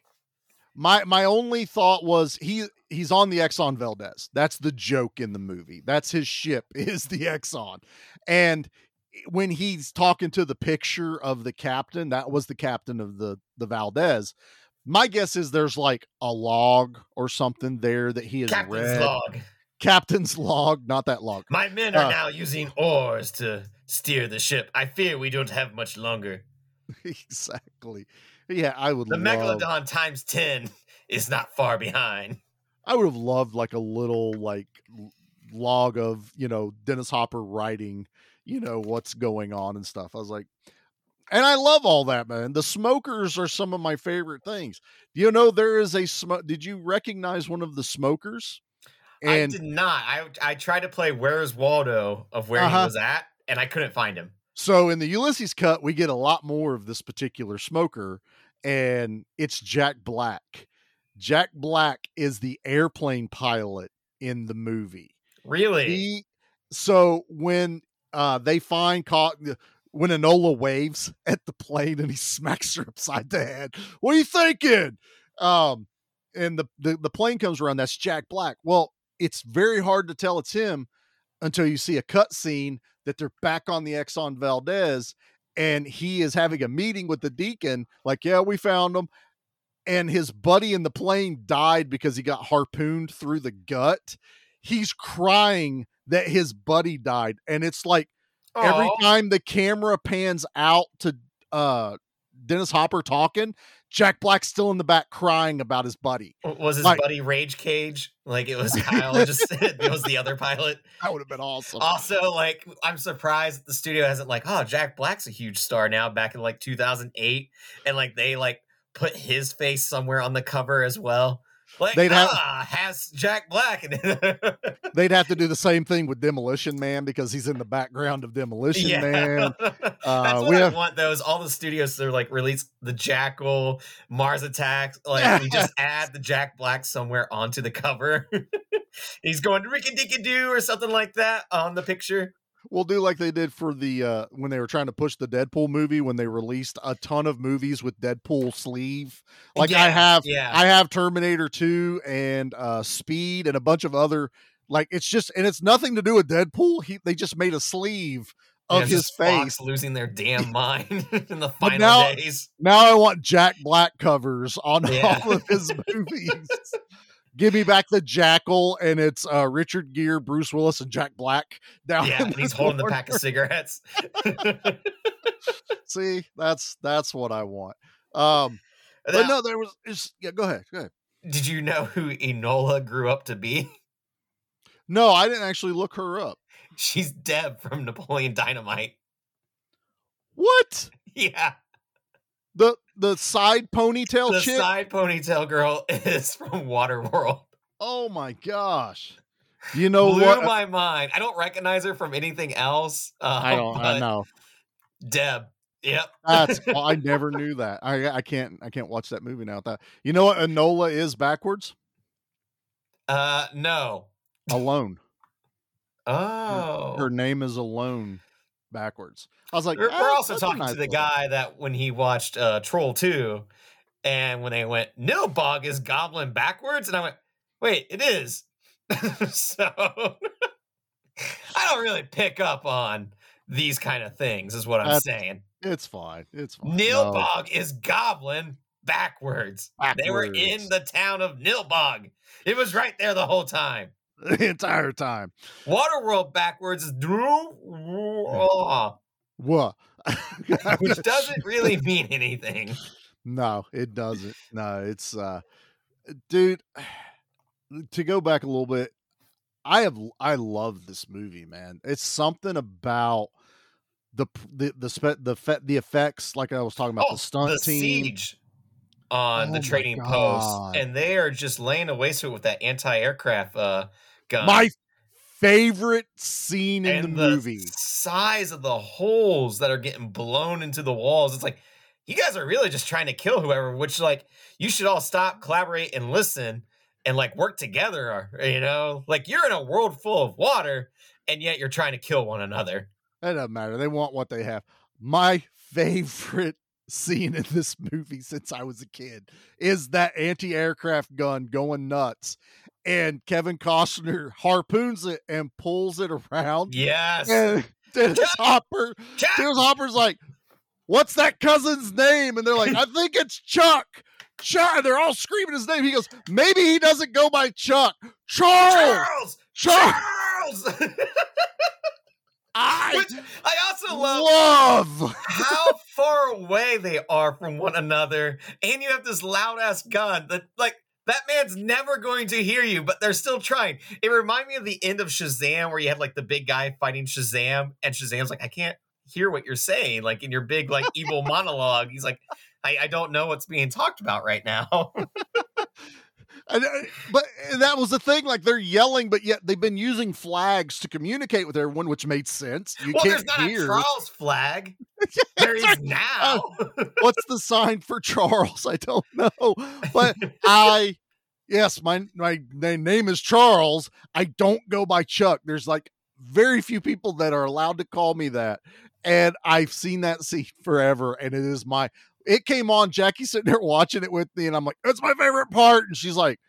my, my only thought was he, he's on the Exxon Valdez. That's the joke in the movie. That's his ship is the Exxon. And when he's talking to the picture of the captain, that was the captain of the, the Valdez. My guess is there's like a log or something there that he has Captain's read. Log. Captain's log, not that log. My men are uh, now using oars to steer the ship. I fear we don't have much longer. Exactly. Yeah, I would the love... The Megalodon times ten is not far behind. I would have loved like a little like log of, you know, Dennis Hopper writing, you know, what's going on and stuff. I was like, and I love all that, man. The smokers are some of my favorite things. You know, there is a smoke. Did you recognize one of the smokers? And I did not. I I tried to play Where's Waldo of where uh-huh. he was at, and I couldn't find him. So in the Ulysses cut, we get a lot more of this particular smoker, and it's Jack Black. Jack Black is the airplane pilot in the movie. Really? He, so when uh, they find caught... when Enola waves at the plane and he smacks her upside the head, what are you thinking? Um, and the, the, the plane comes around, that's Jack Black. Well, it's very hard to tell it's him until you see a cut scene that they're back on the Exxon Valdez and he is having a meeting with the deacon. Like, yeah, we found him. And his buddy in the plane died because he got harpooned through the gut. He's crying that his buddy died. And it's like, aww. Every time the camera pans out to, uh, Dennis Hopper talking, Jack Black's still in the back crying about his buddy. Was his like, buddy Rage Cage? Like it was Kyle, just it was the other pilot. That would have been awesome. Also, like I'm surprised the studio hasn't like, oh, Jack Black's a huge star now. Back in like two thousand eight, and like they like put his face somewhere on the cover as well. Like, they'd ah, have, has Jack Black. They'd have to do the same thing with Demolition Man because he's in the background of Demolition yeah. Man. Uh, That's what I have, want, though, is all the studios that are like, release the Jackal, Mars Attacks. Like, yes. You just add the Jack Black somewhere onto the cover. He's going to rickadicka-doo or something like that on the picture. We'll do like they did for the, uh, when they were trying to push the Deadpool movie, when they released a ton of movies with Deadpool sleeve. Like yeah, I have, yeah. I have Terminator two and, uh, Speed and a bunch of other, like, it's just, and it's nothing to do with Deadpool. He, they just made a sleeve of yeah, his face. Fox losing their damn mind in the final now, days. Now I want Jack Black covers on yeah. all of his movies. Give me back the Jackal, and it's uh, Richard Gere, Bruce Willis, and Jack Black down. Yeah, and he's holding the pack of cigarettes. See, that's that's what I want. Um, now, but no, there was. Just, yeah, go ahead. Go ahead. Did you know who Enola grew up to be? No, I didn't actually look her up. She's Deb from Napoleon Dynamite. What? Yeah. The the side ponytail the chick? The side ponytail girl is from Waterworld. Oh my gosh. You know Blew what? Blew my mind. I don't recognize her from anything else. Uh, I don't I know. Deb. Yep. That's, I never knew that. I I can't I can't watch that movie now without. You know what Enola is backwards? Uh no. Alone. Oh. Her, her name is Alone. Backwards. I was like, we're, oh, we're also talking nice to the guy one. That when he watched uh Troll two and when they went, Nilbog is goblin backwards. And I went, wait, it is. So I don't really pick up on these kind of things is what I'm That's, saying. It's fine. It's fine. Nilbog no. is goblin backwards. backwards. They were in the town of Nilbog. It was right there the whole time. The entire time. Waterworld backwards is what? Which doesn't really mean anything. No, it doesn't. No, it's uh dude, to go back a little bit, I have I love this movie, man. It's something about the the the spe- the, fe- the effects like I was talking about oh, the stunt the team. Siege. On oh the trading post, and they are just laying a waste to it with that anti-aircraft uh, gun. My favorite scene in and the, the movie. Size of the holes that are getting blown into the walls. It's like you guys are really just trying to kill whoever. Which, like, you should all stop, collaborate, and listen, and like work together. You know, like you're in a world full of water, and yet you're trying to kill one another. It doesn't matter. They want what they have. My favorite scene in this movie since I was a kid is that anti-aircraft gun going nuts, and Kevin Costner harpoons it and pulls it around. Yes, and Dennis Hopper, Chuck. Dennis Hopper's like, "What's that cousin's name?" And they're like, "I think it's Chuck." Chuck. They're all screaming his name. He goes, "Maybe he doesn't go by Chuck. Charles. Charles." Charles. I, Which I also love, love. how far away they are from one another, and you have this loud ass gun that, like, that man's never going to hear you, but they're still trying. It reminded me of the end of Shazam, where you have like the big guy fighting Shazam, and Shazam's like, "I can't hear what you're saying," like in your big like evil monologue. He's like, I, "I don't know what's being talked about right now." And, but and that was the thing, like they're yelling, but yet they've been using flags to communicate with everyone, which made sense. You well, can't there's not hear. A Charles flag. There is now. Uh, what's the sign for Charles? I don't know. But I, yes, my, my my name is Charles. I don't go by Chuck. There's like very few people that are allowed to call me that. And I've seen that scene forever. And it is my... It came on, Jackie sitting there watching it with me, and I'm like, "That's my favorite part." And she's like,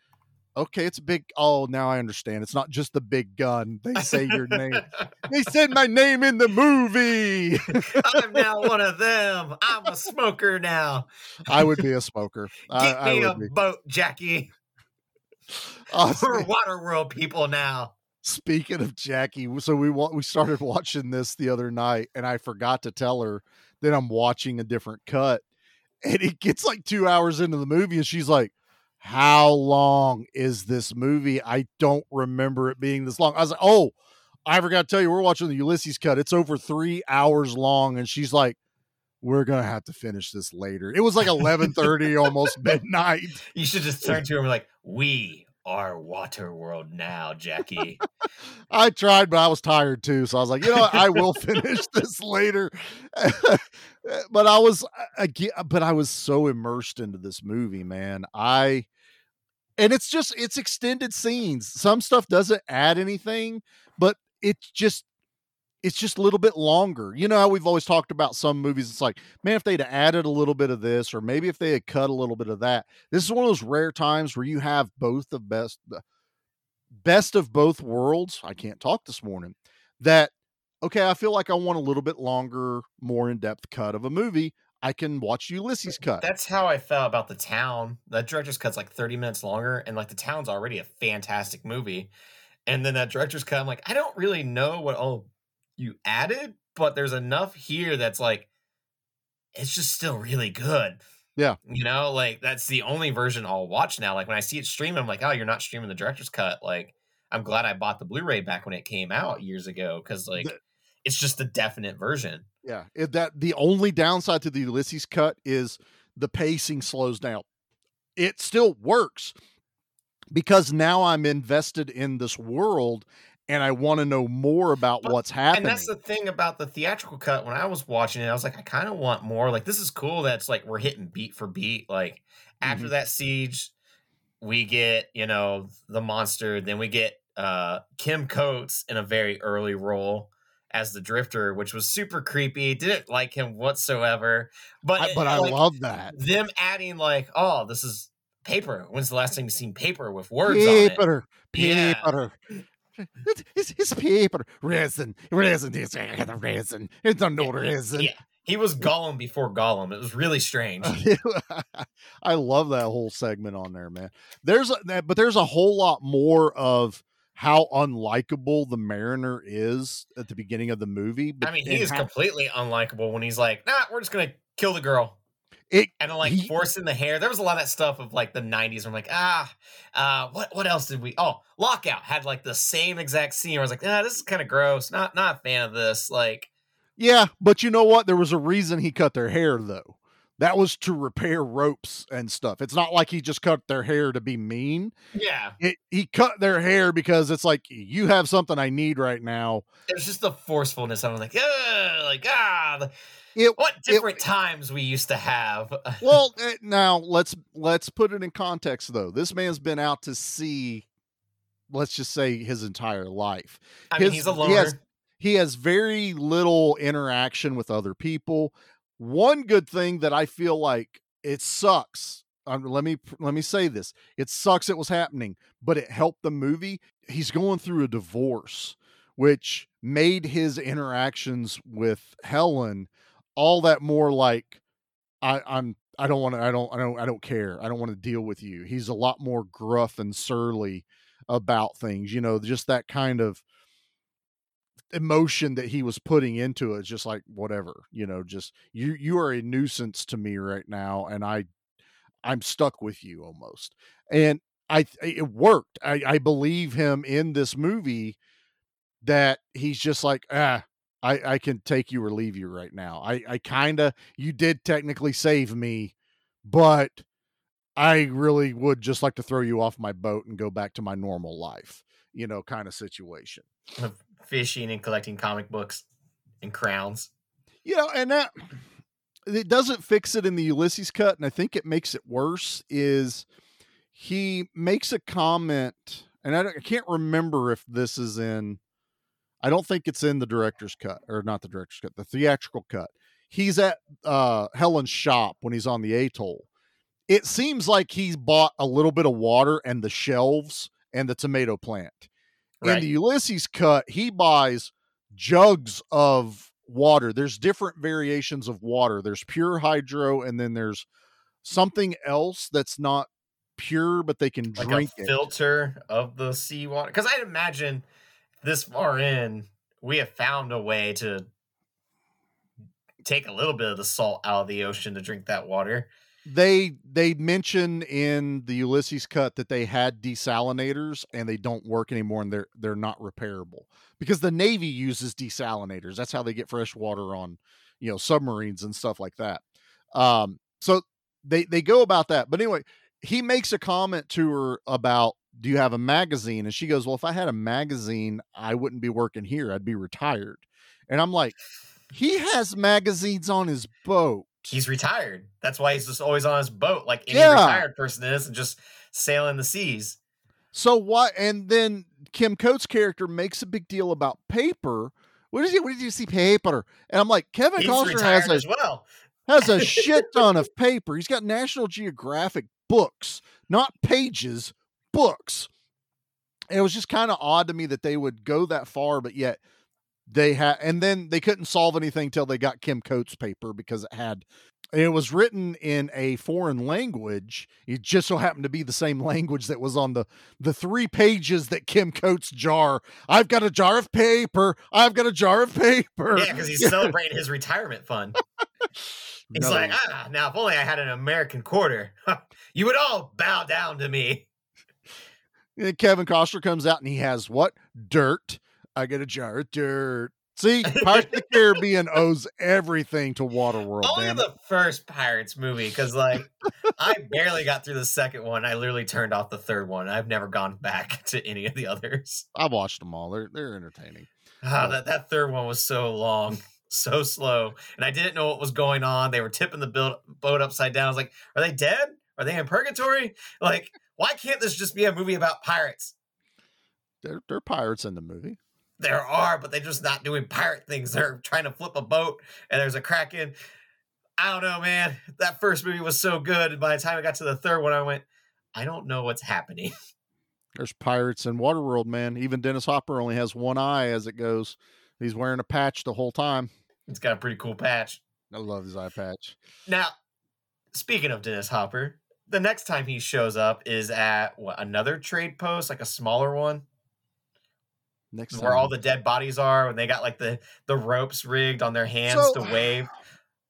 "Okay, it's a big, oh, now I understand. It's not just the big gun. They say your name. They said my name in the movie. I'm now one of them. I'm a smoker now. I would be a smoker. Get I, me I would a be. boat, Jackie. Uh, We're Waterworld people now." Speaking of Jackie, so we want, we started watching this the other night, and I forgot to tell her that I'm watching a different cut. And it gets like two hours into the movie, and she's like, "How long is this movie? I don't remember it being this long." I was like, "Oh, I forgot to tell you, we're watching the Ulysses Cut. It's over three hours long." And she's like, we're going to have to finish this later. It was like eleven thirty, almost midnight. You should just turn to him and be like, we are Waterworld now, Jackie. I tried, but I was tired too. So I was like, you know what? I will finish this later. But I was, I, but I was so immersed into this movie, man. I, and it's just, it's extended scenes. Some stuff doesn't add anything, but it's just, it's just a little bit longer. You know how we've always talked about some movies. It's like, man, if they'd added a little bit of this, or maybe if they had cut a little bit of that. This is one of those rare times where you have both the best, the best of both worlds. I can't talk this morning. That, okay, I feel like I want a little bit longer, more in-depth cut of a movie. I can watch Ulysses Cut. That's how I felt about The Town. That director's cut's like thirty minutes longer, and like The Town's already a fantastic movie. And then that director's cut, I'm like, I don't really know what all you added, but there's enough here that's like, it's just still really good. Yeah. You know, like that's the only version I'll watch now. Like when I see it streaming, I'm like, oh, you're not streaming the director's cut. Like, I'm glad I bought the Blu-ray back when it came out years ago. Cause like, the- it's just the definite version. Yeah. If that, the only downside to the Ulysses cut is the pacing slows down. It still works because now I'm invested in this world and I want to know more about but, what's happening. And that's the thing about the theatrical cut. When I was watching it, I was like, I kind of want more. Like, this is cool. That's like, we're hitting beat for beat. Like mm-hmm. after that siege, we get, you know, the monster. Then we get uh, Kim Coates in a very early role as the drifter, which was super creepy. Didn't like him whatsoever. But I, but it, I like, love that. Them adding like, oh, this is paper. When's the last time you've seen paper with words paper, on it? Paper. Yeah. It's, it's, it's paper, resin, resin, it's resin, it's no resin. Yeah, he was Gollum before Gollum. It was really strange. I love that whole segment on there, man. There's a, that, but there's a whole lot more of how unlikable the Mariner is at the beginning of the movie. But I mean, he is how- completely unlikable when he's like, nah, we're just going to kill the girl. It, and I'm like he, forcing the hair. There was a lot of that stuff of like the nineties. Where I'm like, ah, uh, what what else did we? Oh, Lockout had like the same exact scene. Where I was like, nah, this is kind of gross. Not not a fan of this. Like, yeah, but you know what? There was a reason he cut their hair though. That was to repair ropes and stuff. It's not like he just cut their hair to be mean. Yeah, it, he cut their hair because it's like you have something I need right now. It's just the forcefulness. I'm like, yeah, like ah. The, It, what different it, times we used to have. Well, it, now let's let's put it in context, though. This man's been out to sea, let's just say, his entire life. I his, mean, he's a loner. He has, he has very little interaction with other people. One good thing that I feel like it sucks. Um, let me let me say this: it sucks it was happening, but it helped the movie. He's going through a divorce, which made his interactions with Helen all that more like I, I'm, I don't want to, I don't, I don't, I don't care. I don't want to deal with you. He's a lot more gruff and surly about things, you know, just that kind of emotion that he was putting into it. Just like, whatever, you know, just you, you are a nuisance to me right now. And I, I'm stuck with you almost. And I, it worked. I, I believe him in this movie that he's just like, ah, I, I can take you or leave you right now. I, I kind of, you did technically save me, but I really would just like to throw you off my boat and go back to my normal life, you know, kind of situation. Fishing and collecting comic books and crowns. You know, and that, it doesn't fix it in the Ulysses cut. And I think it makes it worse is he makes a comment, and I, I can't remember if this is in, I don't think it's in the director's cut or not the director's cut, the theatrical cut. He's at uh, Helen's shop when he's on the atoll. It seems like he's bought a little bit of water and the shelves and the tomato plant. Right. In the Ulysses cut, he buys jugs of water. There's different variations of water. There's pure hydro. And then there's something else that's not pure, but they can like drink a filter it. Of the seawater. Cause I'd imagine this far in, we have found a way to take a little bit of the salt out of the ocean to drink that water. They they mention in the Ulysses cut that they had desalinators and they don't work anymore and they're they're not repairable because the Navy uses desalinators. That's how they get fresh water on, you know, submarines and stuff like that. Um, so they, they go about that. But anyway, he makes a comment to her about, do you have a magazine? And she goes, well, if I had a magazine, I wouldn't be working here. I'd be retired. And I'm like, he has magazines on his boat. He's retired. That's why he's just always on his boat. Like any yeah. retired person is, and just sailing the seas. So what? And then Kim Coates' character makes a big deal about paper. What is it? What did you see? Paper. And I'm like, Kevin Costner has a, as well. has a shit ton of paper. He's got National Geographic books, not pages, books. And it was just kind of odd to me that they would go that far, but yet they had, and then they couldn't solve anything till they got Kim Coates' paper, because it had, it was written in a foreign language. It just so happened to be the same language that was on the, the three pages that Kim Coates' jar. I've got a jar of paper. I've got a jar of paper. Yeah. Cause he's celebrating his retirement fund. He's no. like, ah, now if only I had an American quarter, you would all bow down to me. And Kevin Costner comes out and he has what? Dirt. I get a jar of dirt. See, Pirates of the Caribbean owes everything to Waterworld. Only the first Pirates movie, because like I barely got through the second one. I literally turned off the third one. I've never gone back to any of the others. I've watched them all. They're they're entertaining. Oh, that that third one was so long, so slow, and I didn't know what was going on. They were tipping the boat boat upside down. I was like, "Are they dead? Are they in purgatory? Like, why can't this just be a movie about pirates?" There, there are pirates in the movie. There are, but they're just not doing pirate things. They're trying to flip a boat, and there's a kraken. I don't know, man. That first movie was so good, and by the time I got to the third one, I went, I don't know what's happening. There's pirates in Waterworld, man. Even Dennis Hopper only has one eye as it goes. He's wearing a patch the whole time. He's got a pretty cool patch. I love his eye patch. Now, speaking of Dennis Hopper, the next time he shows up is at what, another trade post, like a smaller one. Next where time. All the dead bodies are, and they got like the, the ropes rigged on their hands so, to wave.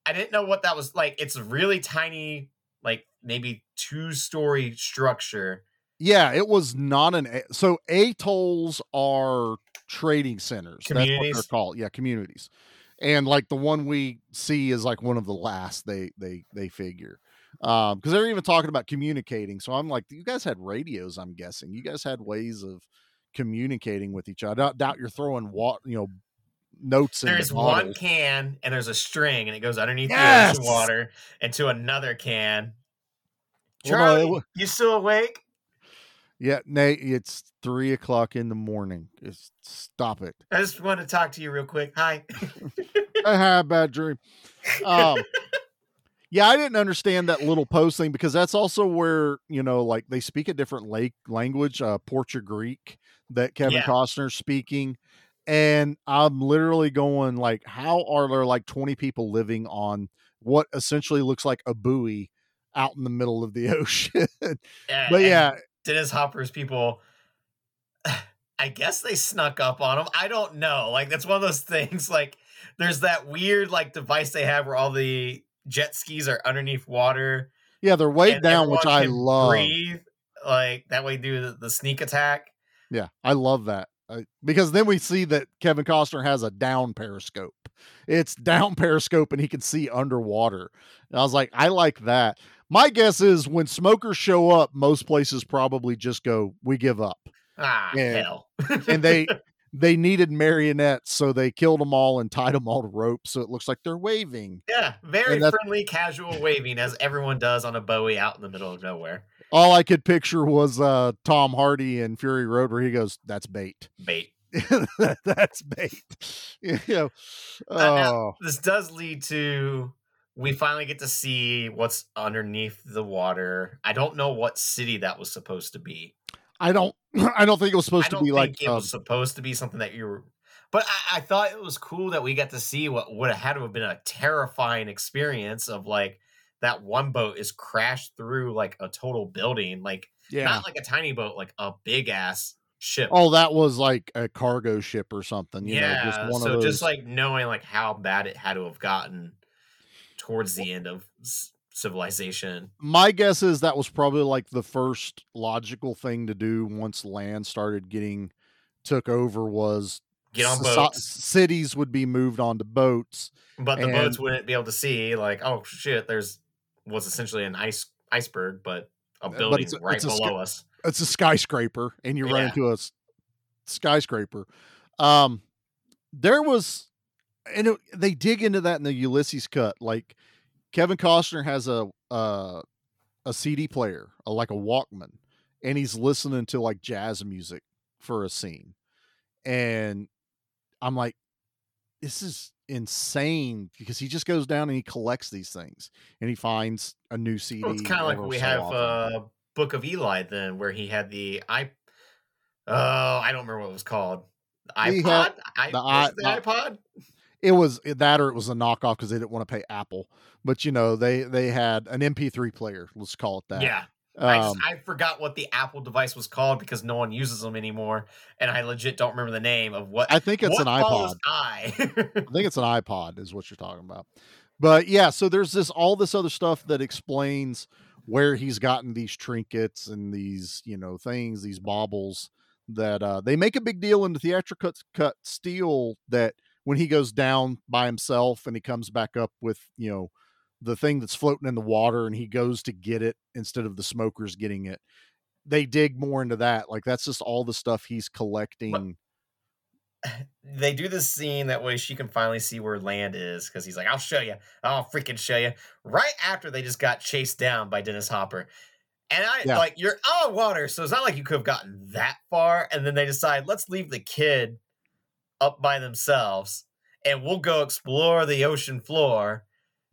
I didn't know what that was like. It's a really tiny, like maybe two story structure. Yeah, it was not an. So atolls are trading centers. Communities. That's what they're called. Yeah, communities. And like the one we see is like one of the last they they they figure. Um, because they're even talking about communicating. So I'm like, you guys had radios. I'm guessing you guys had ways of communicating with each other. I doubt you're throwing water, you know, notes. There's one can and there's a string and it goes underneath yes! the water into another can. Charlie, well, no, it, you still awake? Yeah, Nate, it's three o'clock in the morning. It's, stop it. I just want to talk to you real quick. Hi. I had a bad dream. Um, yeah, I didn't understand that little post thing, because that's also where, you know, like they speak a different lake language, uh, Portugreek, that Kevin yeah. Costner's speaking. And I'm literally going like, how are there like twenty people living on what essentially looks like a buoy out in the middle of the ocean? Yeah, but yeah, Dennis Hopper's people, I guess they snuck up on him. I don't know. Like, that's one of those things. Like, there's that weird like device they have where all the jet skis are underneath water. Yeah, they're way down, which I love. Breathe, like that way, do the, the sneak attack. Yeah, I love that. I, because then we see that Kevin Costner has a down periscope. It's down periscope and he can see underwater. And I was like, I like that. My guess is when smokers show up, most places probably just go, we give up. Ah, and, hell. and they they needed marionettes, so they killed them all and tied them all to ropes, so it looks like they're waving. Yeah, very friendly, casual waving, as everyone does on a buoy out in the middle of nowhere. All I could picture was uh, Tom Hardy in Fury Road, where he goes, "That's bait, bait, that's bait." You know, oh. uh, now, this does lead to we finally get to see what's underneath the water. I don't know what city that was supposed to be. I don't. I don't think it was supposed I don't to be think like it um, was supposed to be something that you were. But I, I thought it was cool that we got to see what would have had to have been a terrifying experience of like. That one boat is crashed through like a total building, like yeah. not like a tiny boat, like a big ass ship. Oh, that was like a cargo ship or something. You yeah. know, just one so of those... just like knowing like how bad it had to have gotten towards the end of c- civilization. My guess is that was probably like the first logical thing to do once land started getting took over was get on boats. Cities would be moved onto boats, but the boats wouldn't be able to see. Like, oh shit, there's was essentially an ice iceberg, but a building but it's, right it's below a, us. It's a skyscraper, and you yeah. run into a skyscraper. Um, there was, and it, they dig into that in the Ulysses Cut. Like, Kevin Costner has a uh, a C D player, a, like a Walkman, and he's listening to like jazz music for a scene. And I'm like, this is insane, because he just goes down and he collects these things and he finds a new C D. Well, it's kind of like we so have uh, Book of Eli then, where he had the I. Oh, uh, I don't remember what it was called. iPod. Had, I, the, I, the iPod. It was that, or it was a knockoff because they didn't want to pay Apple. But you know, they they had an M P three player. Let's call it that. Yeah. Um, I, I forgot what the Apple device was called because no one uses them anymore, and I legit don't remember the name of what. I think it's an iPod. I. I think it's an iPod is what you're talking about. But yeah, so there's this all this other stuff that explains where he's gotten these trinkets and these, you know, things, these baubles that uh, they make a big deal in the theatrical cut, cut steal that when he goes down by himself and he comes back up with, you know, the thing that's floating in the water, and he goes to get it instead of the smokers getting it. They dig more into that. Like, that's just all the stuff he's collecting. But they do this scene that way she can finally see where land is. 'Cause he's like, I'll show you. I'll freaking show you. Right after they just got chased down by Dennis Hopper. And I yeah. like, you're on water. So it's not like you could have gotten that far. And then they decide, let's leave the kid up by themselves and we'll go explore the ocean floor.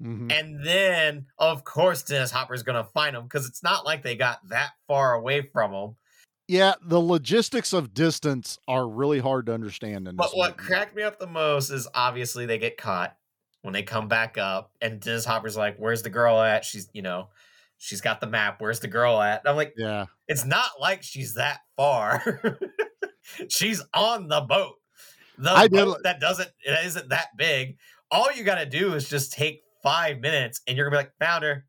Mm-hmm. And then, of course, Dennis Hopper's going to find him, because it's not like they got that far away from him. Yeah, the logistics of distance are really hard to understand. In but this what movie. Cracked me up the most is obviously they get caught when they come back up, and Dennis Hopper's like, where's the girl at? She's, you know, she's got the map. Where's the girl at? And I'm like, yeah, it's not like she's that far. She's on the boat. The I boat did... that doesn't, it isn't that big. All you got to do is just take five minutes, and you're gonna be like, found her.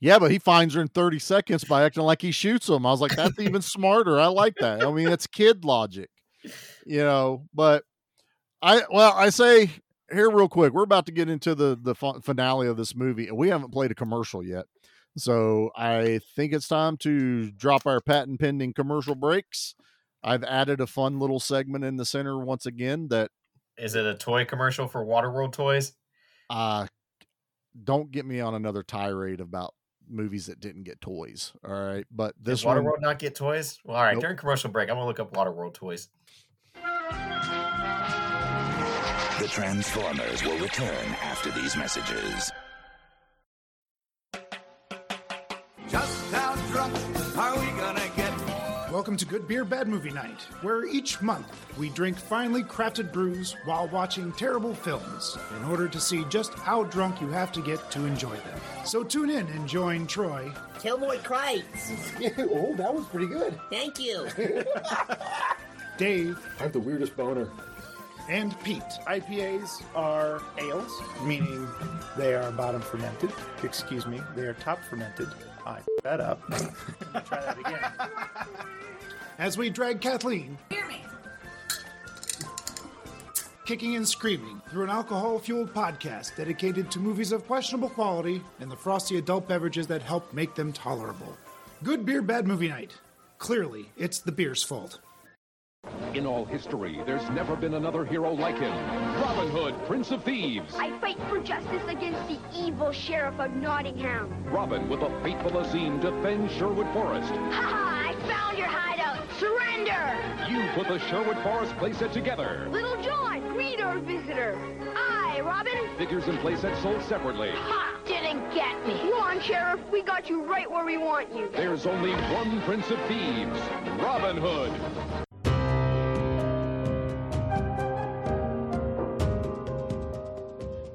Yeah, but he finds her in thirty seconds by acting like he shoots him. I was like, that's even smarter. I like that. I mean, it's kid logic, you know. But I, well, I say here real quick, we're about to get into the the finale of this movie, and we haven't played a commercial yet, so I think it's time to drop our patent pending commercial breaks. I've added a fun little segment in the center once again. That is it a toy commercial for Waterworld toys? Uh, Don't get me on another tirade about movies that didn't get toys. All right. But this Did Waterworld one, not get toys? Well, all right. Nope. During commercial break, I'm going to look up Waterworld toys. The Transformers will return after these messages. Just how drunk are we going to get? Welcome to Good Beer Bad Movie Night, where each month we drink finely crafted brews while watching terrible films in order to see just how drunk you have to get to enjoy them. So tune in and join Troy. Kilroy Kreitz. Oh, that was pretty good. Thank you. Dave. I have the weirdest boner. And Pete. I P As are ales, meaning they are bottom fermented. Excuse me, they are top fermented. I f***ed that up. Try that again. As we drag Kathleen, hear me, kicking and screaming through an alcohol-fueled podcast dedicated to movies of questionable quality and the frosty adult beverages that help make them tolerable. Good Beer, Bad Movie Night. Clearly, it's the beer's fault. In all history, there's never been another hero like him. Robin Hood, Prince of Thieves. I fight for justice against the evil Sheriff of Nottingham. Robin, with a fateful azim, defends Sherwood Forest. Ha ha, I found your hideout. Surrender! You put the Sherwood Forest playset together. Little John, greet our visitor. I, Robin. Figures and playsets sold separately. Ha! Didn't get me. Go on, Sheriff. We got you right where we want you. There's only one Prince of Thieves, Robin Hood.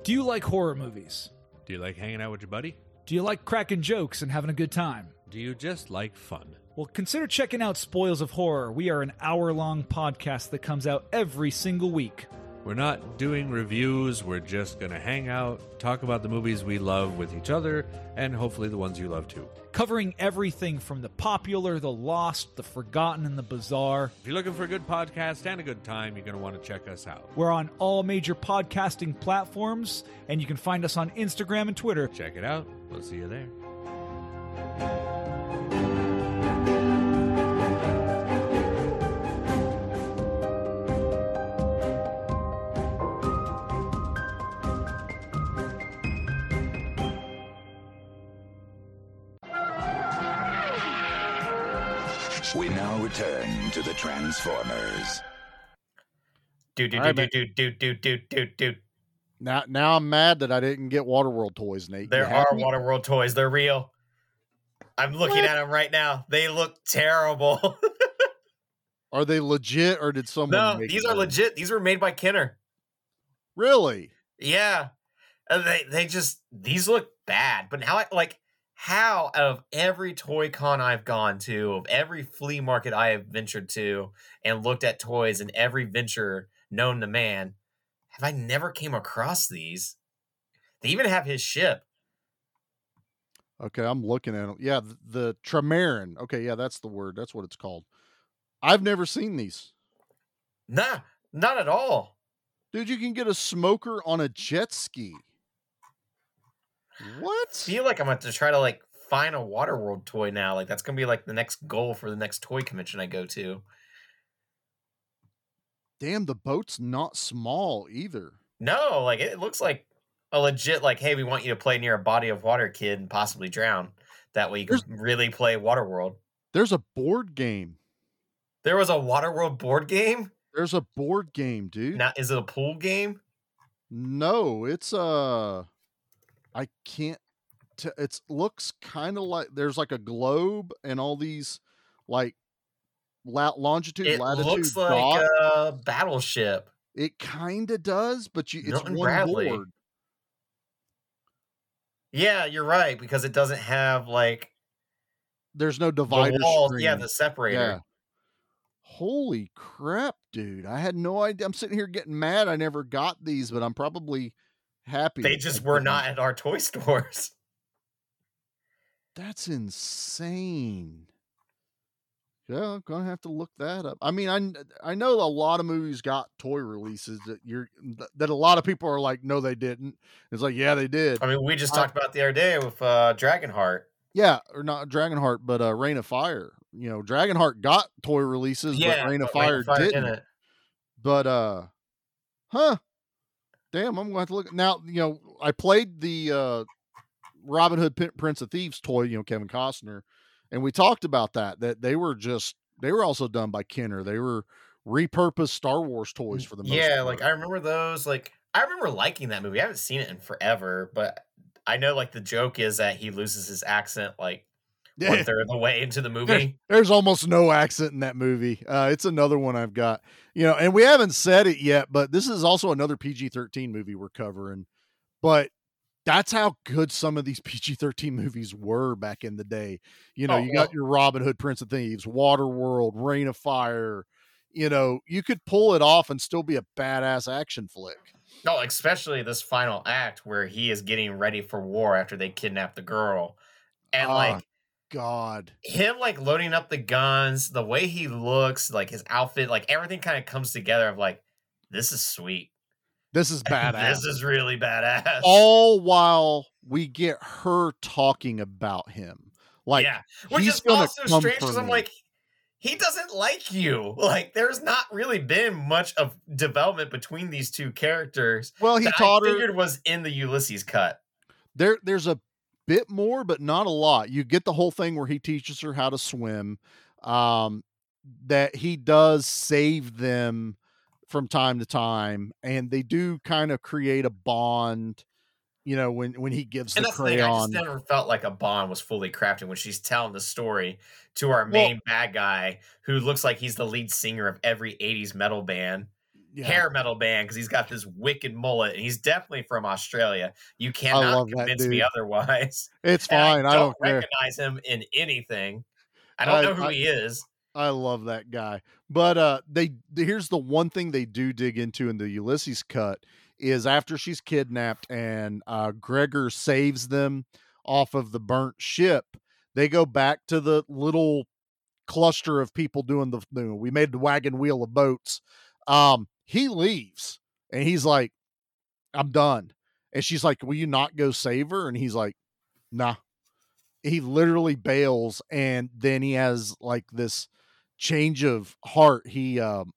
Do you like horror movies? Do you like hanging out with your buddy? Do you like cracking jokes and having a good time? Do you just like fun? Well, consider checking out Spoils of Horror. We are an hour-long podcast that comes out every single week. We're not doing reviews. We're just going to hang out, talk about the movies we love with each other, and hopefully the ones you love too. Covering everything from the popular, the lost, the forgotten, and the bizarre. If you're looking for a good podcast and a good time, you're going to want to check us out. We're on all major podcasting platforms, and you can find us on Instagram and Twitter. Check it out. We'll see you there. We now return to the Transformers. Do do do do do do do do do. Now, now I'm mad that I didn't get Waterworld toys, Nate. There are Waterworld toys. They're real. I'm looking what? at them right now. They look terrible. Are they legit, or did someone? No, make these them? are legit. These were made by Kenner. Really? Yeah. And they they just these look bad. But now, I, like. How, out of every toy con I've gone to, of every flea market I have ventured to and looked at toys in every venture known to man, have I never came across these? They even have his ship. Okay, I'm looking at them. Yeah, the, the Tremarin. Okay, yeah, that's the word. That's what it's called. I've never seen these. Nah, not at all. Dude, you can get a smoker on a jet ski. What? I feel like I'm going to have to try to like find a Waterworld toy now. Like that's going to be like the next goal for the next toy convention I go to. Damn, the boat's not small either. No, like it looks like a legit like, hey, we want you to play near a body of water, kid, and possibly drown. That way you can there's, really play Waterworld. There's a board game. There was a Waterworld board game? There's a board game, dude. Now, is it a pool game? No, it's a... Uh... I can't, t- it looks kind of like, there's like a globe and all these like la- longitude, it latitude. It looks like dots. A battleship. It kind of does, but you, it's Milton one Bradley. board. Yeah, you're right, because it doesn't have like. There's no divider the walls, screen. Yeah, the separator. Yeah. Holy crap, dude. I had no idea. I'm sitting here getting mad. I never got these, but I'm probably... happy they just were not at our toy stores. That's insane. Yeah, I'm gonna have to look that up. I mean, I I know a lot of movies got toy releases that you're that a lot of people are like, no, they didn't. It's like, yeah, they did. I mean, we just I, talked about the other day with uh Dragonheart. Yeah, or not Dragonheart, but uh Reign of Fire. You know, Dragonheart got toy releases, yeah, but Reign of Fire, Fire didn't. didn't. But uh, huh. Damn, I'm going to have to look. Now, you know, I played the uh, Robin Hood P- Prince of Thieves toy, you know, Kevin Costner, and we talked about that, that they were just, they were also done by Kenner. They were repurposed Star Wars toys for the most Yeah, part. Like, I remember those. Like, I remember liking that movie. I haven't seen it in forever, but I know, like, the joke is that he loses his accent, like, yeah. one third of the way into the movie. There's almost no accent in that movie. Uh, it's another one I've got, you know, and we haven't said it yet, but this is also another P G thirteen movie we're covering, but that's how good some of these P G thirteen movies were back in the day. You know, oh, you got well. your Robin Hood, Prince of Thieves, Waterworld, Reign of Fire, you know, you could pull it off and still be a badass action flick. No, especially this final act where he is getting ready for war after they kidnap the girl. And ah. like, God, him like loading up the guns, the way he looks, like his outfit, like everything kind of comes together of like, this is sweet. This is badass. This is really badass. All while we get her talking about him. Like, yeah. Which is also strange because I'm like, he doesn't like you. Like, there's not really been much of development between these two characters. Well, he taught her. I figured was in the Ulysses cut. There, there's a bit more, but not a lot. You get the whole thing where he teaches her how to swim, um, that he does save them from time to time. And they do kind of create a bond, you know, when, when he gives and the crayon. The thing, I just never felt like a bond was fully crafted when she's telling the story to our main well, bad guy who looks like he's the lead singer of every eighties metal band. Yeah. Hair metal band, because he's got this wicked mullet, and he's definitely from Australia. You cannot convince me otherwise. It's and fine. I don't, I don't recognize care. him in anything. I don't I, know who I, he is. I love that guy. But uh, they here's the one thing they do dig into in the Ulysses cut is after she's kidnapped and uh, Gregor saves them off of the burnt ship. They go back to the little cluster of people doing the, you know, we made the wagon wheel of boats. Um, he leaves and he's like, I'm done. And she's like, will you not go save her? And he's like, nah. He literally bails. And then he has like this change of heart. He, um,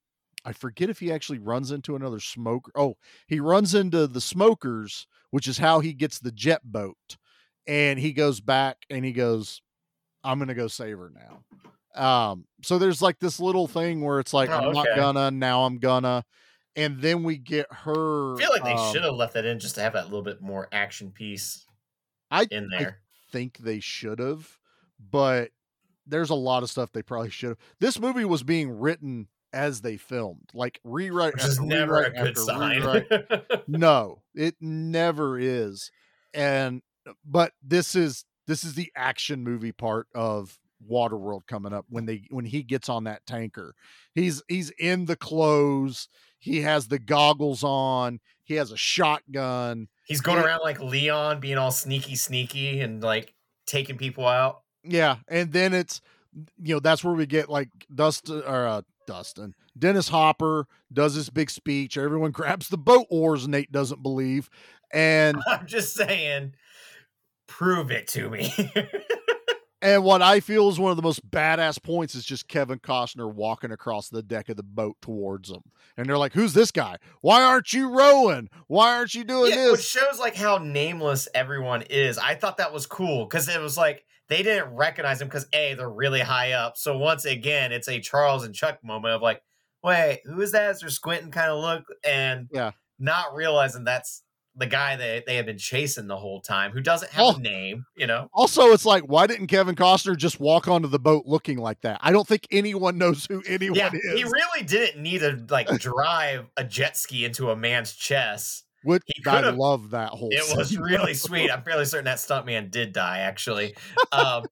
I forget if he actually runs into another smoker. Oh, he runs into the smokers, which is how he gets the jet boat. And he goes back and he goes, I'm going to go save her now. Um, so there's like this little thing where it's like, oh, I'm okay. not gonna, now I'm gonna. And then we get her. I feel like they um, should have left that in just to have that little bit more action piece I, in there. I think they should have, but there's a lot of stuff they probably should have. This movie was being written as they filmed, like rewrite. Which is never a good sign. No, it never is. And, but this is, this is the action movie part of Waterworld coming up when they, when he gets on that tanker, he's, he's in the clothes. He has the goggles on. He has a shotgun. He's going and, around like Leon being all sneaky, sneaky and like taking people out. Yeah. And then it's, you know, that's where we get like Dustin or uh, Dustin, Dennis Hopper does his big speech. Everyone grabs the boat oars. Nate doesn't believe. And I'm just saying, prove it to me. And what I feel is one of the most badass points is just Kevin Costner walking across the deck of the boat towards them. And they're like, who's this guy? Why aren't you rowing? Why aren't you doing yeah, this? Which shows like how nameless everyone is. I thought that was cool because it was like they didn't recognize him because A, they're really high up. So once again, it's a Charles and Chuck moment of like, wait, who is that? It's their squinting kind of look and yeah. not realizing that's the guy that they have been chasing the whole time who doesn't have oh. a name, you know? Also, it's like, why didn't Kevin Costner just walk onto the boat looking like that? I don't think anyone knows who anyone yeah, is. He really didn't need to like drive a jet ski into a man's chest. Would I love that whole It scene. Was really sweet. I'm fairly certain that stuntman did die actually. Um,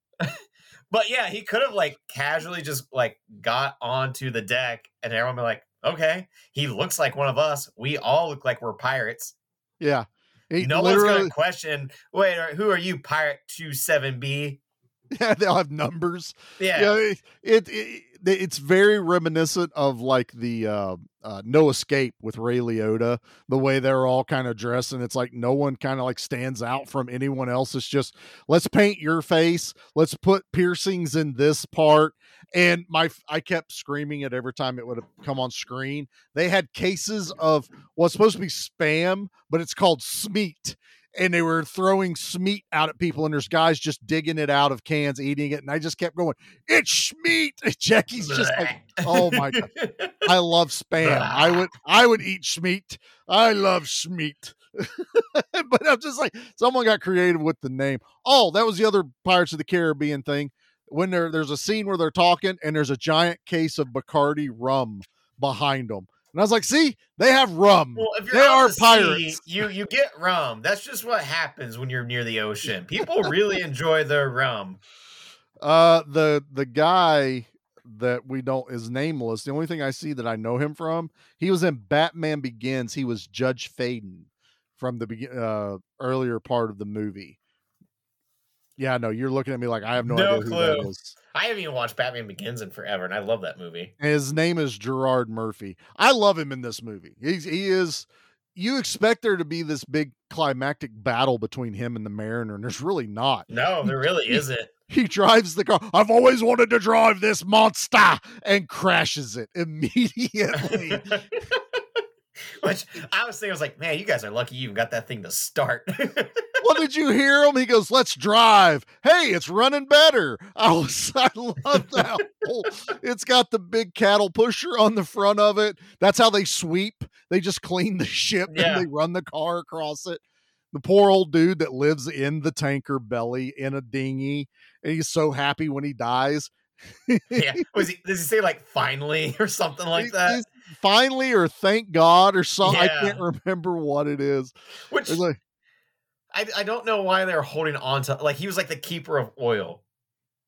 but yeah, he could have like casually just like got onto the deck and everyone be like, okay, he looks like one of us. We all look like we're pirates. Yeah. He no one's going to question, wait, who are you, Pirate two seven B? Yeah, they'll have numbers. Yeah. You know, it, it, it It's very reminiscent of like the uh, uh, No Escape with Ray Liotta, the way they're all kind of dressed. And it's like no one kind of like stands out from anyone else. It's just, let's paint your face. Let's put piercings in this part. And my, I kept screaming it every time it would have come on screen. They had cases of what's well, supposed to be spam, but it's called Smeat. And they were throwing Smeat out at people. And there's guys just digging it out of cans, eating it. And I just kept going, it's Smeat. And Jackie's just like, oh my God. I love spam. I would, I would eat Smeat. I love Smeat. But I'm just like, someone got creative with the name. Oh, that was the other Pirates of the Caribbean thing. When there, there's a scene where they're talking and there's a giant case of Bacardi rum behind them. And I was like, see, they have rum. Well, if you're they are the pirates. Sea, you, you get rum. That's just what happens when you're near the ocean. People really enjoy their rum. Uh, the, the guy that we don't is nameless. The only thing I see that I know him from, he was in Batman Begins. He was Judge Faden from the be- uh, earlier part of the movie. Yeah, no, you're looking at me like I have no, no idea clue. Who that is. I haven't even watched Batman Begins in forever, and I love that movie. And his name is Gerard Murphy. I love him in this movie. He's, he is, you expect there to be this big climactic battle between him and the Mariner, and there's really not. No, there really he, isn't. He drives the car. I've always wanted to drive this monster, and crashes it immediately. Which I was thinking, I was like, man, you guys are lucky you even got that thing to start. Well, did you hear him? He goes, let's drive. Hey, it's running better. I was, I love that. Whole, it's got the big cattle pusher on the front of it. That's how they sweep. They just clean the ship yeah. and they run the car across it. The poor old dude that lives in the tanker belly in a dinghy. And he's so happy when he dies. Yeah. Was he, does he say like finally or something like that? He's, finally or thank God or something. Yeah. I can't remember what it is. Which like, I I don't know why they're holding on to. Like he was like the keeper of oil.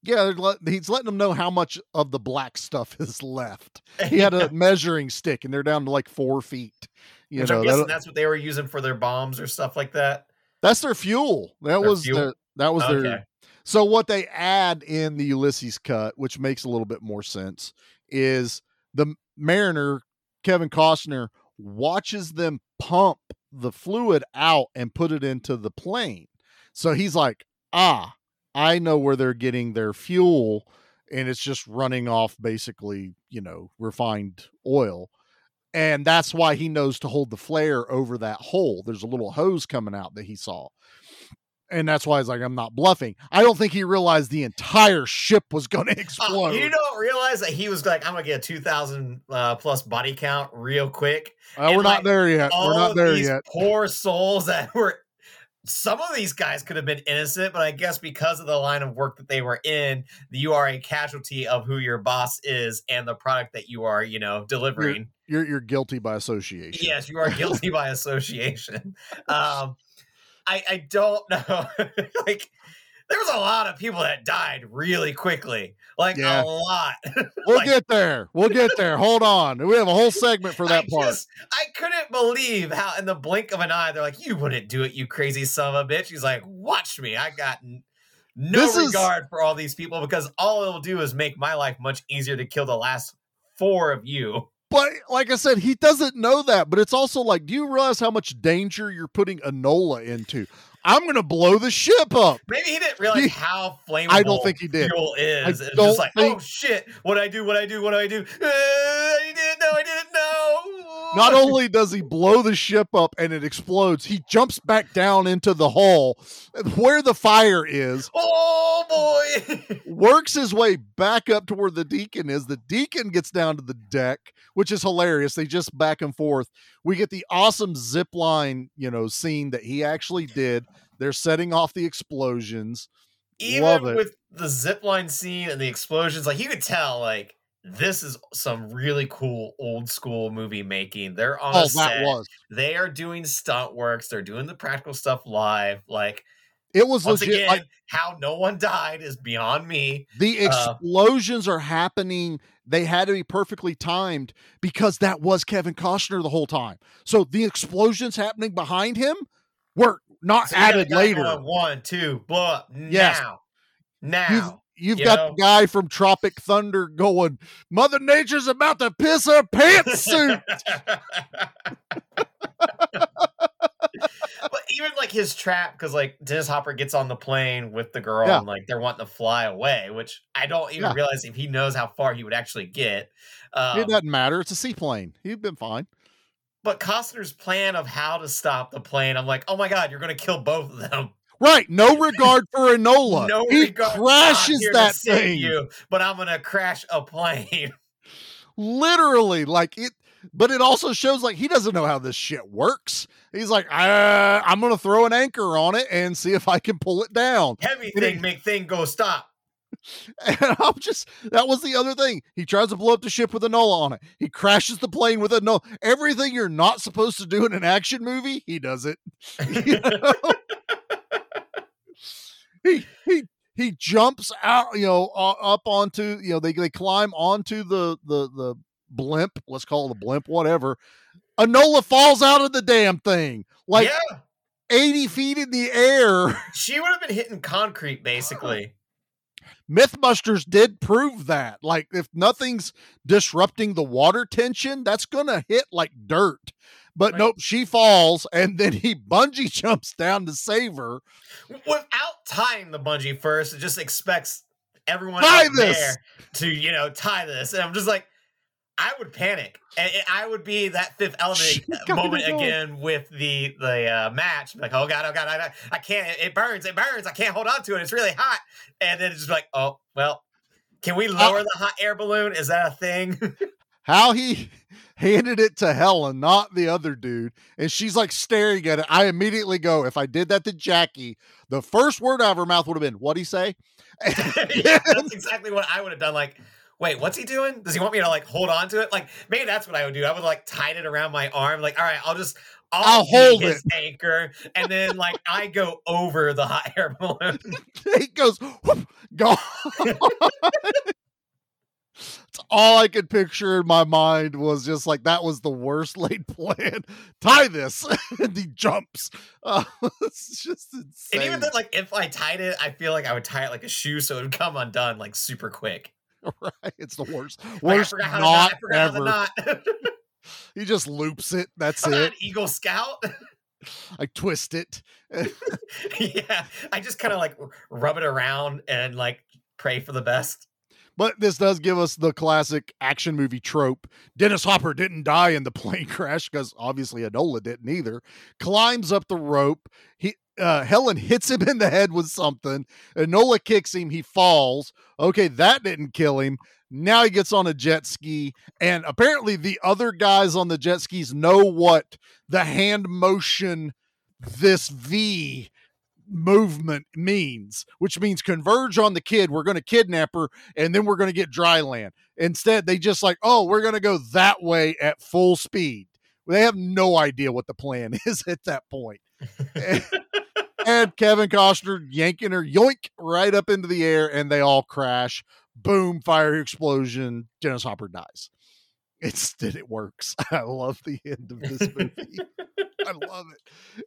Yeah, le- he's letting them know how much of the black stuff is left. He had a measuring stick, and they're down to like four feet. You Which know, I'm guessing that's what they were using for their bombs or stuff like that. That's their fuel. That their was fuel? Their, that was okay. their. So what they add in the Ulysses cut, which makes a little bit more sense, is the Mariner, Kevin Costner, watches them pump the fluid out and put it into the plane. So he's like, ah, I know where they're getting their fuel, and it's just running off basically, you know, refined oil. And that's why he knows to hold the flare over that hole. There's a little hose coming out that he saw. And that's why he's like, I'm not bluffing. I don't think he realized the entire ship was going to explode. Uh, you don't realize that he was like, I'm going to get a two thousand uh, plus body count real quick. Uh, we're not like, there yet. We're not there yet. Poor souls that were, some of these guys could have been innocent, but I guess because of the line of work that they were in, you are a casualty of who your boss is and the product that you are, you know, delivering. You're you're, you're guilty by association. Yes, you are guilty by association. Um, I I don't know. Like, there was a lot of people that died really quickly. Like yeah. a lot. We'll like, get there. We'll get there. Hold on. We have a whole segment for that I part. Just, I couldn't believe how in the blink of an eye, they're like, you wouldn't do it, you crazy son of a bitch. He's like, watch me. I got no this regard is... for all these people because all it'll do is make my life much easier to kill the last four of you. But like I said, he doesn't know that, but it's also like, do you realize how much danger you're putting Enola into? I'm going to blow the ship up. Maybe he didn't realize he, how flammable I don't think he did. Fuel is. I it's just like, think... oh shit, what I do, what I do, what I do. Uh, I didn't know, I didn't know. Not only does he blow the ship up and it explodes, he jumps back down into the hull where the fire is. Oh boy. Works his way back up to where the Deacon is. The Deacon gets down to the deck, which is hilarious. They just back and forth. We get the awesome zip line, you know, scene that he actually did. They're setting off the explosions. Even with the zipline scene and the explosions, like you could tell, like this is some really cool old school movie making. They're on oh, a set. That was. They are doing stunt works. They're doing the practical stuff live. Like it was once legit, again, like, how no one died is beyond me. The explosions uh, are happening. They had to be perfectly timed because that was Kevin Costner the whole time. So the explosions happening behind him were not so added later. On one, two, blow up now. Yes. Now. You've, you've you got know? the guy from Tropic Thunder going, Mother Nature's about to piss her pantsuit. But even like his trap, because like Dennis Hopper gets on the plane with the girl yeah. and like they're wanting to fly away, which I don't even yeah. realize if he knows how far he would actually get. Um, it doesn't matter. It's a seaplane. He'd been fine. But Costner's plan of how to stop the plane, I'm like, oh my God, you're going to kill both of them. Right. No regard for Enola. no he regard. crashes that thing. You, but I'm going to crash a plane. Literally like it. But it also shows like he doesn't know how this shit works. He's like, uh, I'm going to throw an anchor on it and see if I can pull it down. Heavy thing, make thing go stop. And I'm just, that was the other thing. He tries to blow up the ship with Enola on it. He crashes the plane with Enola. Everything you're not supposed to do in an action movie, he does it. You know? he, he, he jumps out, you know, up onto, you know, they, they climb onto the, the, the, blimp, let's call it a blimp, whatever. Enola falls out of the damn thing like yeah. eighty feet in the air. She would have been hitting concrete basically. Mythbusters did prove that, like if nothing's disrupting the water tension, that's gonna hit like dirt. But like, nope, she falls and then he bungee jumps down to save her without tying the bungee first. It just expects everyone tie out this. there to, you know, tie this, and I'm just like, I would panic, and I would be that fifth element moment again with the the uh, match. Like, oh god, oh god, I, I can't. It burns, it burns. I can't hold on to it. It's really hot, and then it's just like, oh well, can we lower uh, the hot air balloon? Is that a thing? How he handed it to Helen, not the other dude, and she's like staring at it. I immediately go, if I did that to Jackie, the first word out of her mouth would have been, "What'd he say?" Yeah, that's exactly what I would have done. Like. wait, what's he doing? Does he want me to like hold on to it? Like maybe that's what I would do. I would like tied it around my arm. Like, all right, I'll just, I'll, I'll hold his it. Anchor. And then like I go over the hot air balloon. He goes, whoop, gone. That's all I could picture in my mind was just like, that was the worst laid plan. Tie this. And he jumps. Uh, it's just insane. And even then, like, if I tied it, I feel like I would tie it like a shoe so it would come undone like super quick. Right. It's the worst. Worst like, knot ever. He just loops it. That's I'm it. Not an Eagle Scout. I twist it. Yeah. I just kind of like rub it around and like pray for the best. But this does give us the classic action movie trope. Dennis Hopper didn't die in the plane crash because obviously Enola didn't either. Climbs up the rope. He uh, Helen hits him in the head with something. Enola kicks him. He falls. Okay, that didn't kill him. Now he gets on a jet ski. And apparently the other guys on the jet skis know what the hand motion, this V movement means, which means converge on the kid, we're going to kidnap her, and then we're going to get dry land. Instead, they just like, oh, we're going to go that way at full speed. They have no idea what the plan is at that point. and, and Kevin Costner yanking her, yoink, right up into the air, and they all crash. Boom, fire, explosion, Dennis Hopper dies. It's did it works. I love the end of this movie. I love it.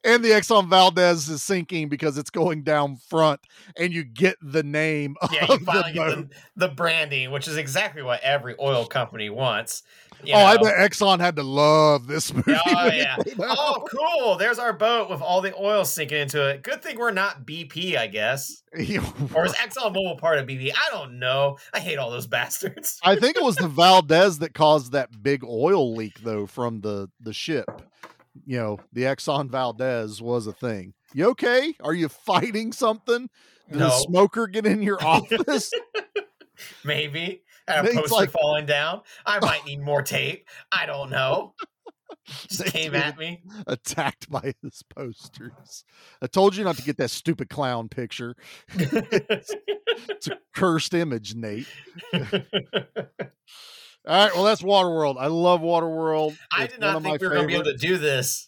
And the Exxon Valdez is sinking because it's going down front, and you get the name. Yeah, of you finally the, get the, the branding, which is exactly what every oil company wants. You oh, know. I bet Exxon had to love this movie. Oh, yeah. Oh, cool. There's our boat with all the oil sinking into it. Good thing we're not B P, I guess. Or is ExxonMobil part of B P? I don't know. I hate all those bastards. I think it was the Valdez that caused that big oil leak, though, from the, the ship. You know, the Exxon Valdez was a thing. You okay? Are you fighting something? Did no. a smoker get in your office? Maybe. I had a poster like, falling down. I might need more tape. I don't know. Just came at me. Attacked by his posters. I told you not to get that stupid clown picture. it's, it's a cursed image, Nate. All right, well, that's Waterworld. I love Waterworld. I it's did not think we were going to be able to do this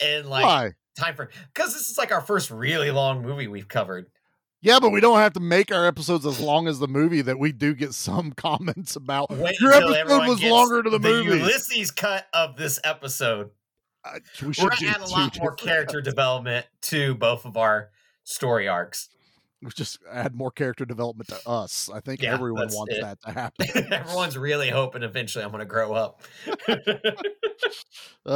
in like Why? time for because this is like our first really long movie we've covered. Yeah, but we don't have to make our episodes as long as the movie that we do get some comments about. Wait Your episode was longer to the, the movie. Ulysses cut of this episode. Uh, we should we're going to add a lot more character episodes. development to both of our story arcs. We just add more character development to us. I think yeah, everyone wants it. that to happen. Everyone's really hoping eventually I'm going to grow up. Oh,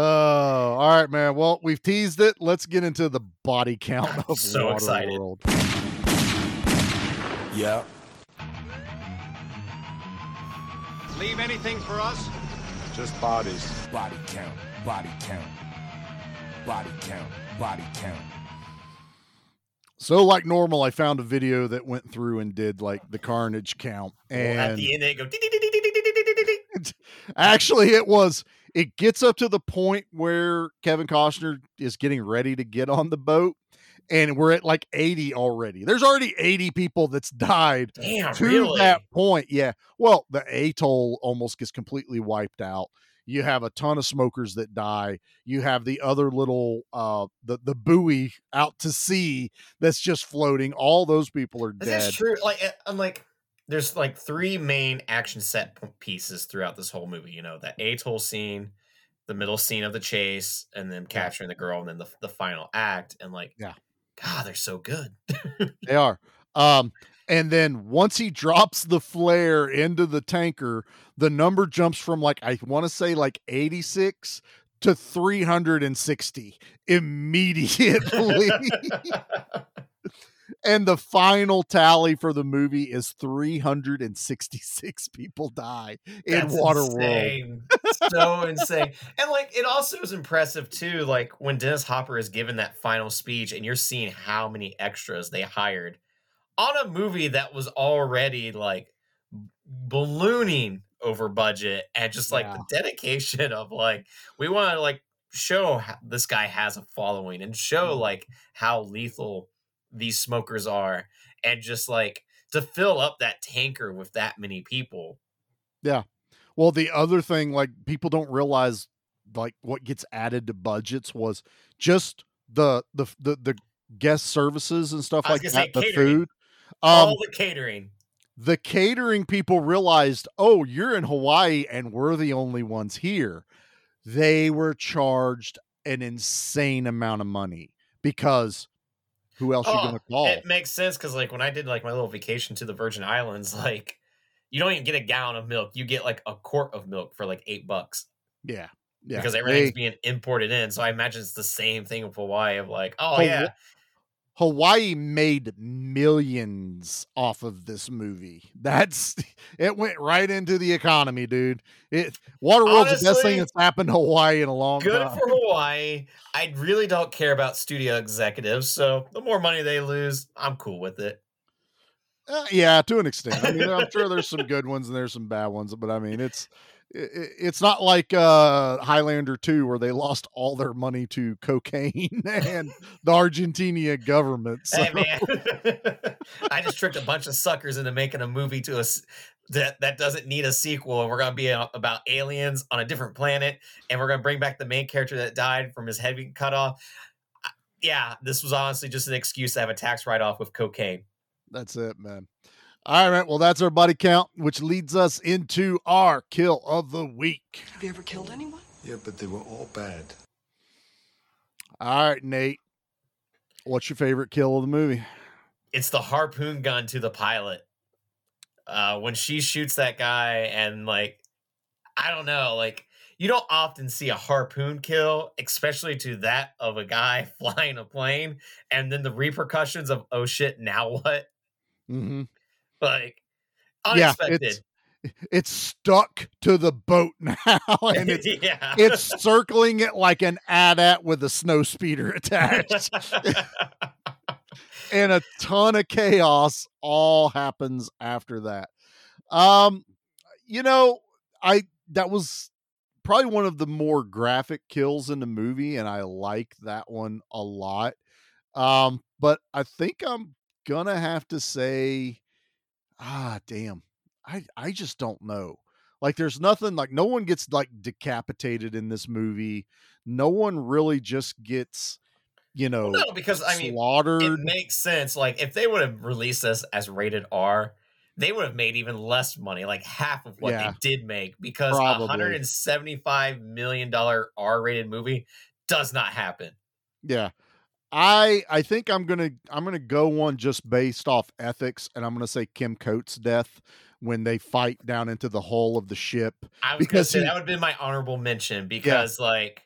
all right, man. Well, we've teased it. Let's get into the body count I'm of so Water excited. World. Yeah. Leave anything for us? Just bodies. Body count. Body count. Body count. Body count. So like normal, I found a video that went through and did like the carnage count. And well, at the end, they go. Actually, it was, it gets up to the point where Kevin Costner is getting ready to get on the boat. And we're at like eighty already. There's already eighty people that's died Damn, to really? that point. Yeah. Well, the atoll almost gets completely wiped out. You have a ton of smokers that die. You have the other little, uh, the, the buoy out to sea that's just floating. All those people are dead. That's true. Like, I'm like, there's like three main action set pieces throughout this whole movie. You know, the atoll scene, the middle scene of the chase, and then capturing the girl, and then the, the final act. And like, yeah, God, they're so good. They are. Um, And then once he drops the flare into the tanker, the number jumps from like, I want to say like eighty-six to three hundred sixty immediately. And the final tally for the movie is three hundred sixty-six people die in Waterworld. So insane. And like, it also is impressive too. Like when Dennis Hopper is given that final speech and you're seeing how many extras they hired on a movie that was already like ballooning over budget, and just like yeah. the dedication of like, we want to like show how this guy has a following and show like how lethal these smokers are. And just like to fill up that tanker with that many people. Yeah. Well, the other thing, like, people don't realize, like, what gets added to budgets was just the the the, the guest services and stuff like that. Say, the catering. Food, um, all the catering. The catering people realized, oh, you're in Hawaii and we're the only ones here. They were charged an insane amount of money because who else oh, you gonna call? It makes sense because, like, when I did like my little vacation to the Virgin Islands, like, you don't even get a gallon of milk; you get like a quart of milk for like eight bucks. Yeah, yeah. Because everything's they, being imported in, so I imagine it's the same thing with Hawaii. Of like, oh Hawaii, yeah, Hawaii made millions off of this movie. That's it went right into the economy, dude. It Waterworld's the best thing that's happened to Hawaii in a long good time. Good for Hawaii. I really don't care about studio executives, so the more money they lose, I'm cool with it. Uh, yeah, to an extent. I mean, I'm sure there's some good ones and there's some bad ones, but I mean, it's it, it's not like uh, Highlander two, where they lost all their money to cocaine and the Argentina government. So. Hey, man, I just tricked a bunch of suckers into making a movie to us that that doesn't need a sequel, and we're gonna be a, about aliens on a different planet, and we're gonna bring back the main character that died from his head being cut off. Yeah, this was honestly just an excuse to have a tax write-off with cocaine. That's it, man. All right. Well, that's our body count, which leads us into our kill of the week. Have you ever killed anyone? Yeah, but they were all bad. All right, Nate. What's your favorite kill of the movie? It's the harpoon gun to the pilot. Uh, when she shoots that guy and, like, I don't know, like, you don't often see a harpoon kill, especially to that of a guy flying a plane. And then the repercussions of, oh shit, now what? Mm-hmm. Like, unexpected. Yeah, it's, it's stuck to the boat now, and it's, yeah. it's circling it like an AT-AT with a snow speeder attached. And a ton of chaos all happens after that. Um, you know, I that was probably one of the more graphic kills in the movie, and I like that one a lot. Um, but I think I'm gonna have to say, ah, damn. I, I just don't know. Like, there's nothing, like, no one gets, like, decapitated in this movie. No one really just gets, you know, well, no, because, I mean, slaughtered. It makes sense. Like, if they would have released this as rated R, they would have made even less money, like half of what yeah, they did make, because a one hundred seventy-five million dollars R-rated movie does not happen. Yeah. I I think I'm going to I'm going to go on just based off ethics, and I'm going to say Kim Coates' death when they fight down into the hull of the ship. I was because say, he, that would have been my honorable mention, because yeah, like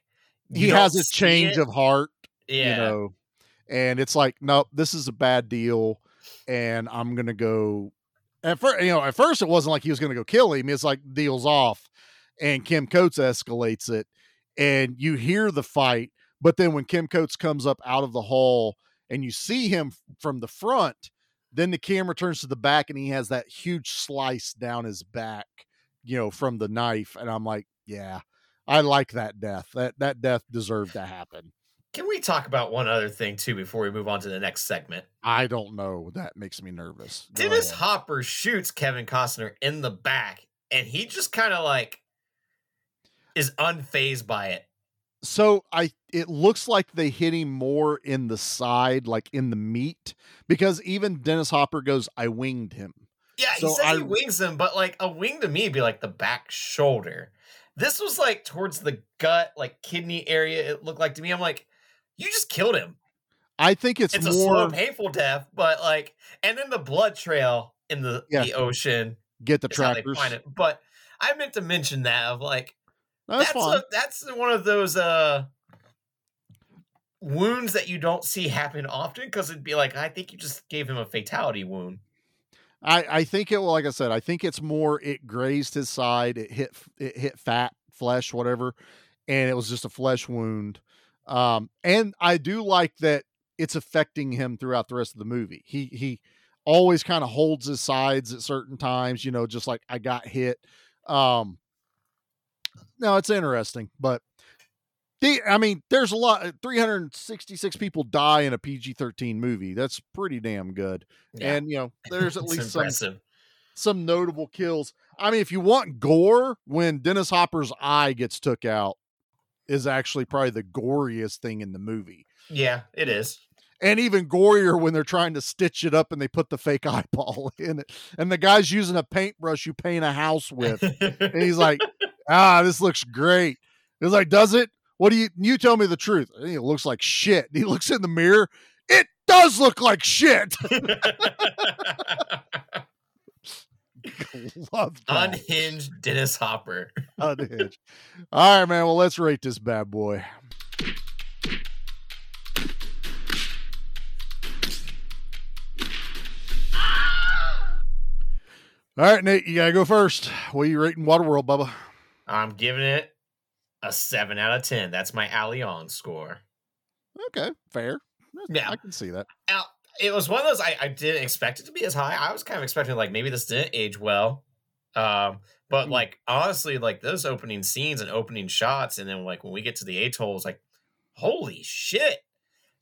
he has a change it. of heart, yeah. you know. And it's like, no, this is a bad deal, and I'm going to go At first, you know, at first it wasn't like he was going to go kill him. It's like, deal's off, and Kim Coates escalates it, and you hear the fight. But then when Kim Coates comes up out of the hall and you see him from the front, then the camera turns to the back and he has that huge slice down his back, you know, from the knife. And I'm like, yeah, I like that death. That that death deserved to happen. Can we talk about one other thing, too, before we move on to the next segment? I don't know. That makes me nervous. Dennis Hopper shoots Kevin Costner in the back, and he just kind of, like, is unfazed by it. So I, it looks like they hit him more in the side, like in the meat, because even Dennis Hopper goes, I winged him. Yeah, he so said I, he wings him, but, like, a wing to me would be, like, the back shoulder. This was, like, towards the gut, like, kidney area, it looked like to me. I'm like, you just killed him. I think it's, it's more... a slow, painful death, but, like, and then the blood trail in the, yeah. the ocean. Get the trackers. Find it. But I meant to mention that of, like, no, that's that's, a, that's one of those uh, wounds that you don't see happen often, because it'd be like, I think you just gave him a fatality wound. I, I think it, like I said, I think it's more, it grazed his side, it hit it hit fat, flesh, whatever, and it was just a flesh wound. Um, and I do like that it's affecting him throughout the rest of the movie. He, he always kind of holds his sides at certain times, you know, just like, I got hit. Um, no, it's interesting, but They, I mean, there's a lot. three hundred sixty-six people die in a P G thirteen movie. That's pretty damn good. Yeah. And, you know, there's at least impressive. some some notable kills. I mean, if you want gore, when Dennis Hopper's eye gets took out is actually probably the goriest thing in the movie. Yeah, it is. And even gorier when they're trying to stitch it up and they put the fake eyeball in it. And the guy's using a paintbrush you paint a house with. And he's like, ah, this looks great. He's like, does it? What do you, you tell me the truth. And it looks like shit. And he looks in the mirror. It does look like shit. Love that. Unhinged Dennis Hopper. Unhinged. All right, man. Well, let's rate this bad boy. All right, Nate, you gotta go first. What are you rating Waterworld, Bubba? I'm giving it a seven out of ten. That's my Allianz score. Okay, fair. Yeah, I can see that. Now, it was one of those I, I didn't expect it to be as high. I was kind of expecting like maybe this didn't age well, um, but like honestly, like those opening scenes and opening shots, and then like when we get to the atolls, like holy shit.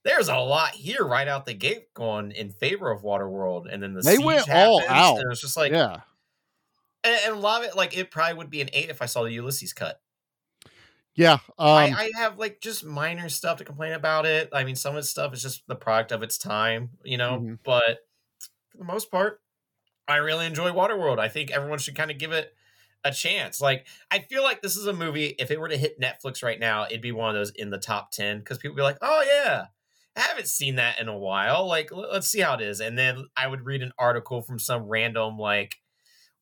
There's a lot here right out the gate going in favor of Waterworld. And then the they siege went happens, all out. And it was just like, yeah. And, and a lot of it, like, it probably would be an eight if I saw the Ulysses cut. Yeah. Um, I, I have, like, just minor stuff to complain about it. I mean, some of the stuff is just the product of its time, you know? Mm-hmm. But for the most part, I really enjoy Waterworld. I think everyone should kind of give it a chance. Like, I feel like this is a movie, if it were to hit Netflix right now, it'd be one of those in the top ten because people would be like, oh, yeah. I haven't seen that in a while. Like, let's see how it is. And then I would read an article from some random like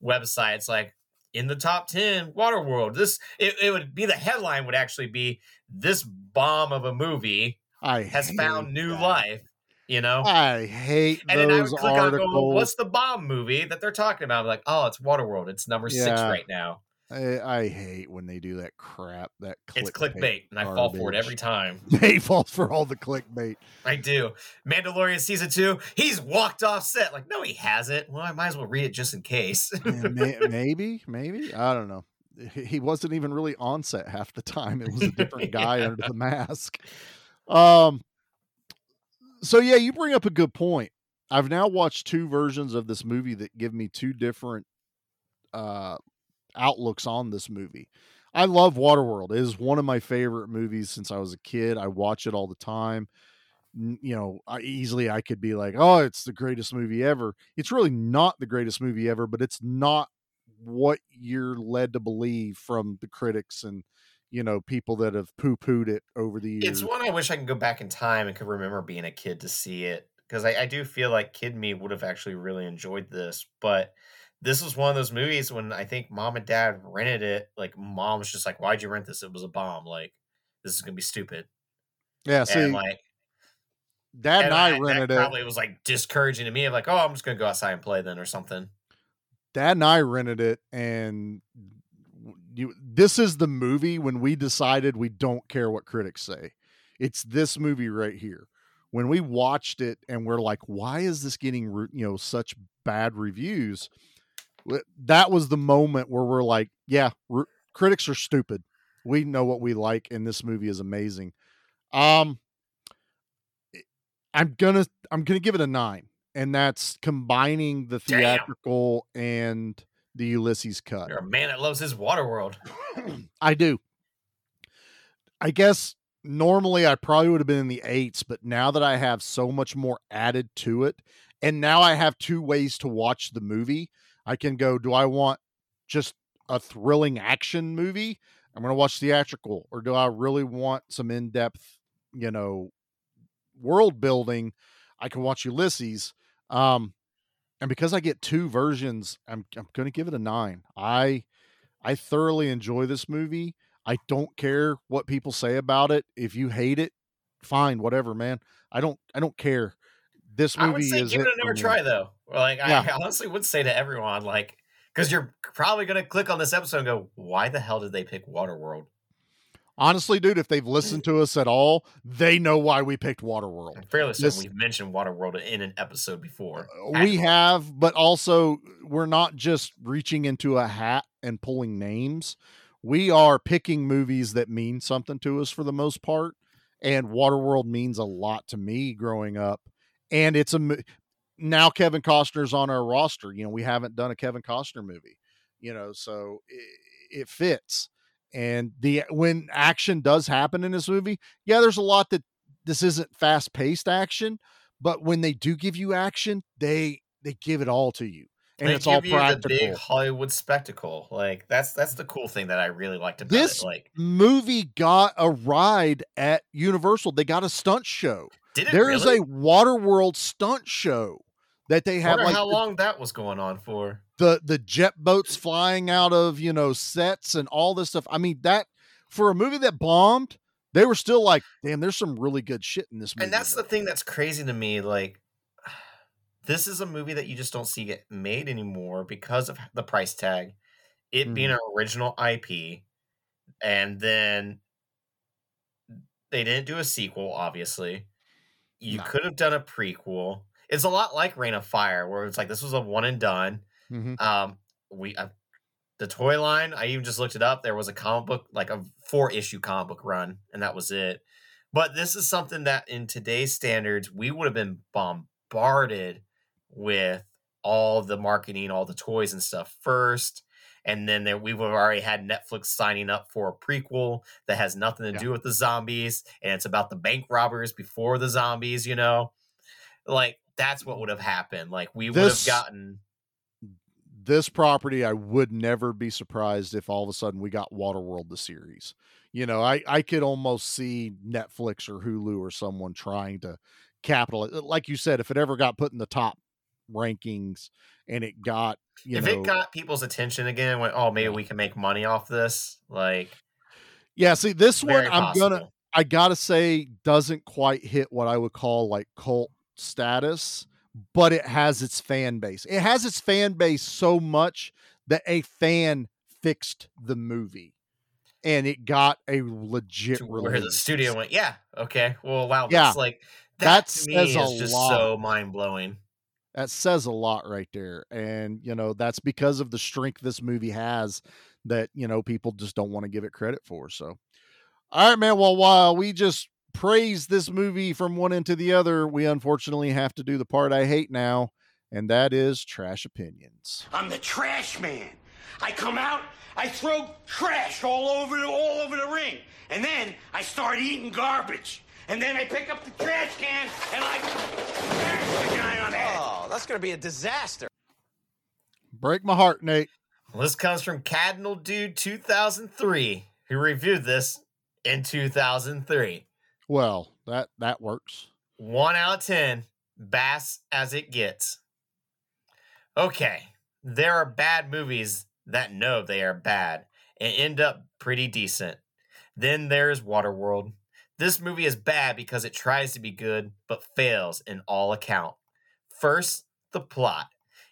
websites, like in the top ten Waterworld. This it, it would be the headline would actually be this bomb of a movie I has found new that. life. You know, I hate and those then I would click articles. On going, what's the bomb movie that they're talking about? I'm like, oh, it's Waterworld. It's number yeah. six right now. I, I hate when they do that crap. That click It's clickbait, and I garbage. fall for it every time. They fall for all the clickbait. I do. Mandalorian Season two, he's walked off set. Like, no, he hasn't. Well, I might as well read it just in case. maybe, maybe. I don't know. He wasn't even really on set half the time. It was a different guy yeah. under the mask. Um. So, yeah, you bring up a good point. I've now watched two versions of this movie that give me two different... uh. outlooks on this movie. I love Waterworld. It is one of my favorite movies since I was a kid. I watch it all the time. You know, I easily I could be like, oh, it's the greatest movie ever. It's really not the greatest movie ever, but it's not what you're led to believe from the critics and, you know, people that have poo-pooed it over the years. It's one I wish I could go back in time and could remember being a kid to see it, because I, I do feel like kid me would have actually really enjoyed this, but this was one of those movies when I think mom and dad rented it. Like, mom was just like, why'd you rent this? It was a bomb. Like, this is going to be stupid. Yeah. See, and like, dad and I, I rented it. Probably was like discouraging to me. I'm like, oh, I'm just going to go outside and play then or something. Dad and I rented it. And you, this is the movie when we decided we don't care what critics say. It's this movie right here. When we watched it and we're like, why is this getting, you know, such bad reviews? That was the moment where we're like, yeah, r- critics are stupid. We know what we like. And this movie is amazing. Um, I'm going to, I'm going to give it a nine, and that's combining the theatrical Damn. and the Ulysses cut. You're a man that loves his Waterworld. I do. I guess normally I probably would have been in the eights, but now that I have so much more added to it, and now I have two ways to watch the movie. I can go, do I want just a thrilling action movie? I'm going to watch theatrical. Or do I really want some in-depth, you know, world building? I can watch Ulysses. Um, and because I get two versions, I'm I'm going to give it a nine. I, I thoroughly enjoy this movie. I don't care what people say about it. If you hate it, fine, whatever, man. I don't, I don't care. This movie I would say is give it another try though. Like yeah. I honestly would say to everyone, like, because you're probably going to click on this episode and go, why the hell did they pick Waterworld? Honestly, dude, if they've listened to us at all, they know why we picked Waterworld. I'm fairly certain this, we've mentioned Waterworld in an episode before. Uh, we have, but also we're not just reaching into a hat and pulling names. we are picking movies that mean something to us for the most part. And Waterworld means a lot to me growing up. And it's a, now Kevin Costner's on our roster. You know, we haven't done a Kevin Costner movie, you know, so it, it fits. And the, when action does happen in this movie, yeah, there's a lot that this isn't fast paced action, but when they do give you action, they, they give it all to you. And they it's give all you practical. The big Hollywood spectacle. Like that's, that's the cool thing that I really liked about this it. Like movie got a ride at Universal. They got a stunt show. Did it there really? Is a Waterworld stunt show that they have. I like how the, long that was going on for the, the jet boats flying out of, you know, sets and all this stuff. I mean, that for a movie that bombed, they were still like, damn, there's some really good shit in this movie. And that's the thing that's crazy to me. Like, this is a movie that you just don't see get made anymore because of the price tag, it mm. being an original I P. And then they didn't do a sequel, obviously. You no. could have done a prequel. It's a lot like Reign of Fire, where it's like, this was a one and done. Mm-hmm. Um, we uh, the toy line, I even just looked it up. There was a comic book, like a four issue comic book run, and that was it. But this is something that in today's standards, we would have been bombarded with all the marketing, all the toys and stuff first. And then there, we've already had Netflix signing up for a prequel that has nothing to yeah. do with the zombies. And it's about the bank robbers before the zombies, you know, like that's what would have happened. Like we would this, have gotten this property. I would never be surprised if all of a sudden we got Waterworld, the series, you know, I, I could almost see Netflix or Hulu or someone trying to capitalize. Like you said, if it ever got put in the top rankings and it got, you if know, it got people's attention again, went, oh, maybe we can make money off this. Like, yeah, see this one, I'm possible. gonna, I gotta say doesn't quite hit what I would call like cult status, but it has its fan base. It has its fan base so much that a fan fixed the movie and it got a legit to release. Where the studio went, yeah, okay, well, wow, yeah. that's like, that, that to me is just lot. so mind blowing. That says a lot right there. And, you know, that's because of the strength this movie has that, you know, people just don't want to give it credit for. So, all right, man. Well, while we just praise this movie from one end to the other, we unfortunately have to do the part I hate now. And that is trash opinions. I'm the trash man. I come out, I throw trash all over, all over the ring. And then I start eating garbage. And then I pick up the trash can and I smash the guy on the head. Oh, that's going to be a disaster. Break my heart, Nate. Well, this comes from Cardinal Dude two thousand three, who reviewed this in two thousand three. Well, that, that works. One out of ten, bass as it gets. Okay, there are bad movies that know they are bad and end up pretty decent. Then there's Waterworld. This movie is bad because it tries to be good, but fails in all account. First, the plot.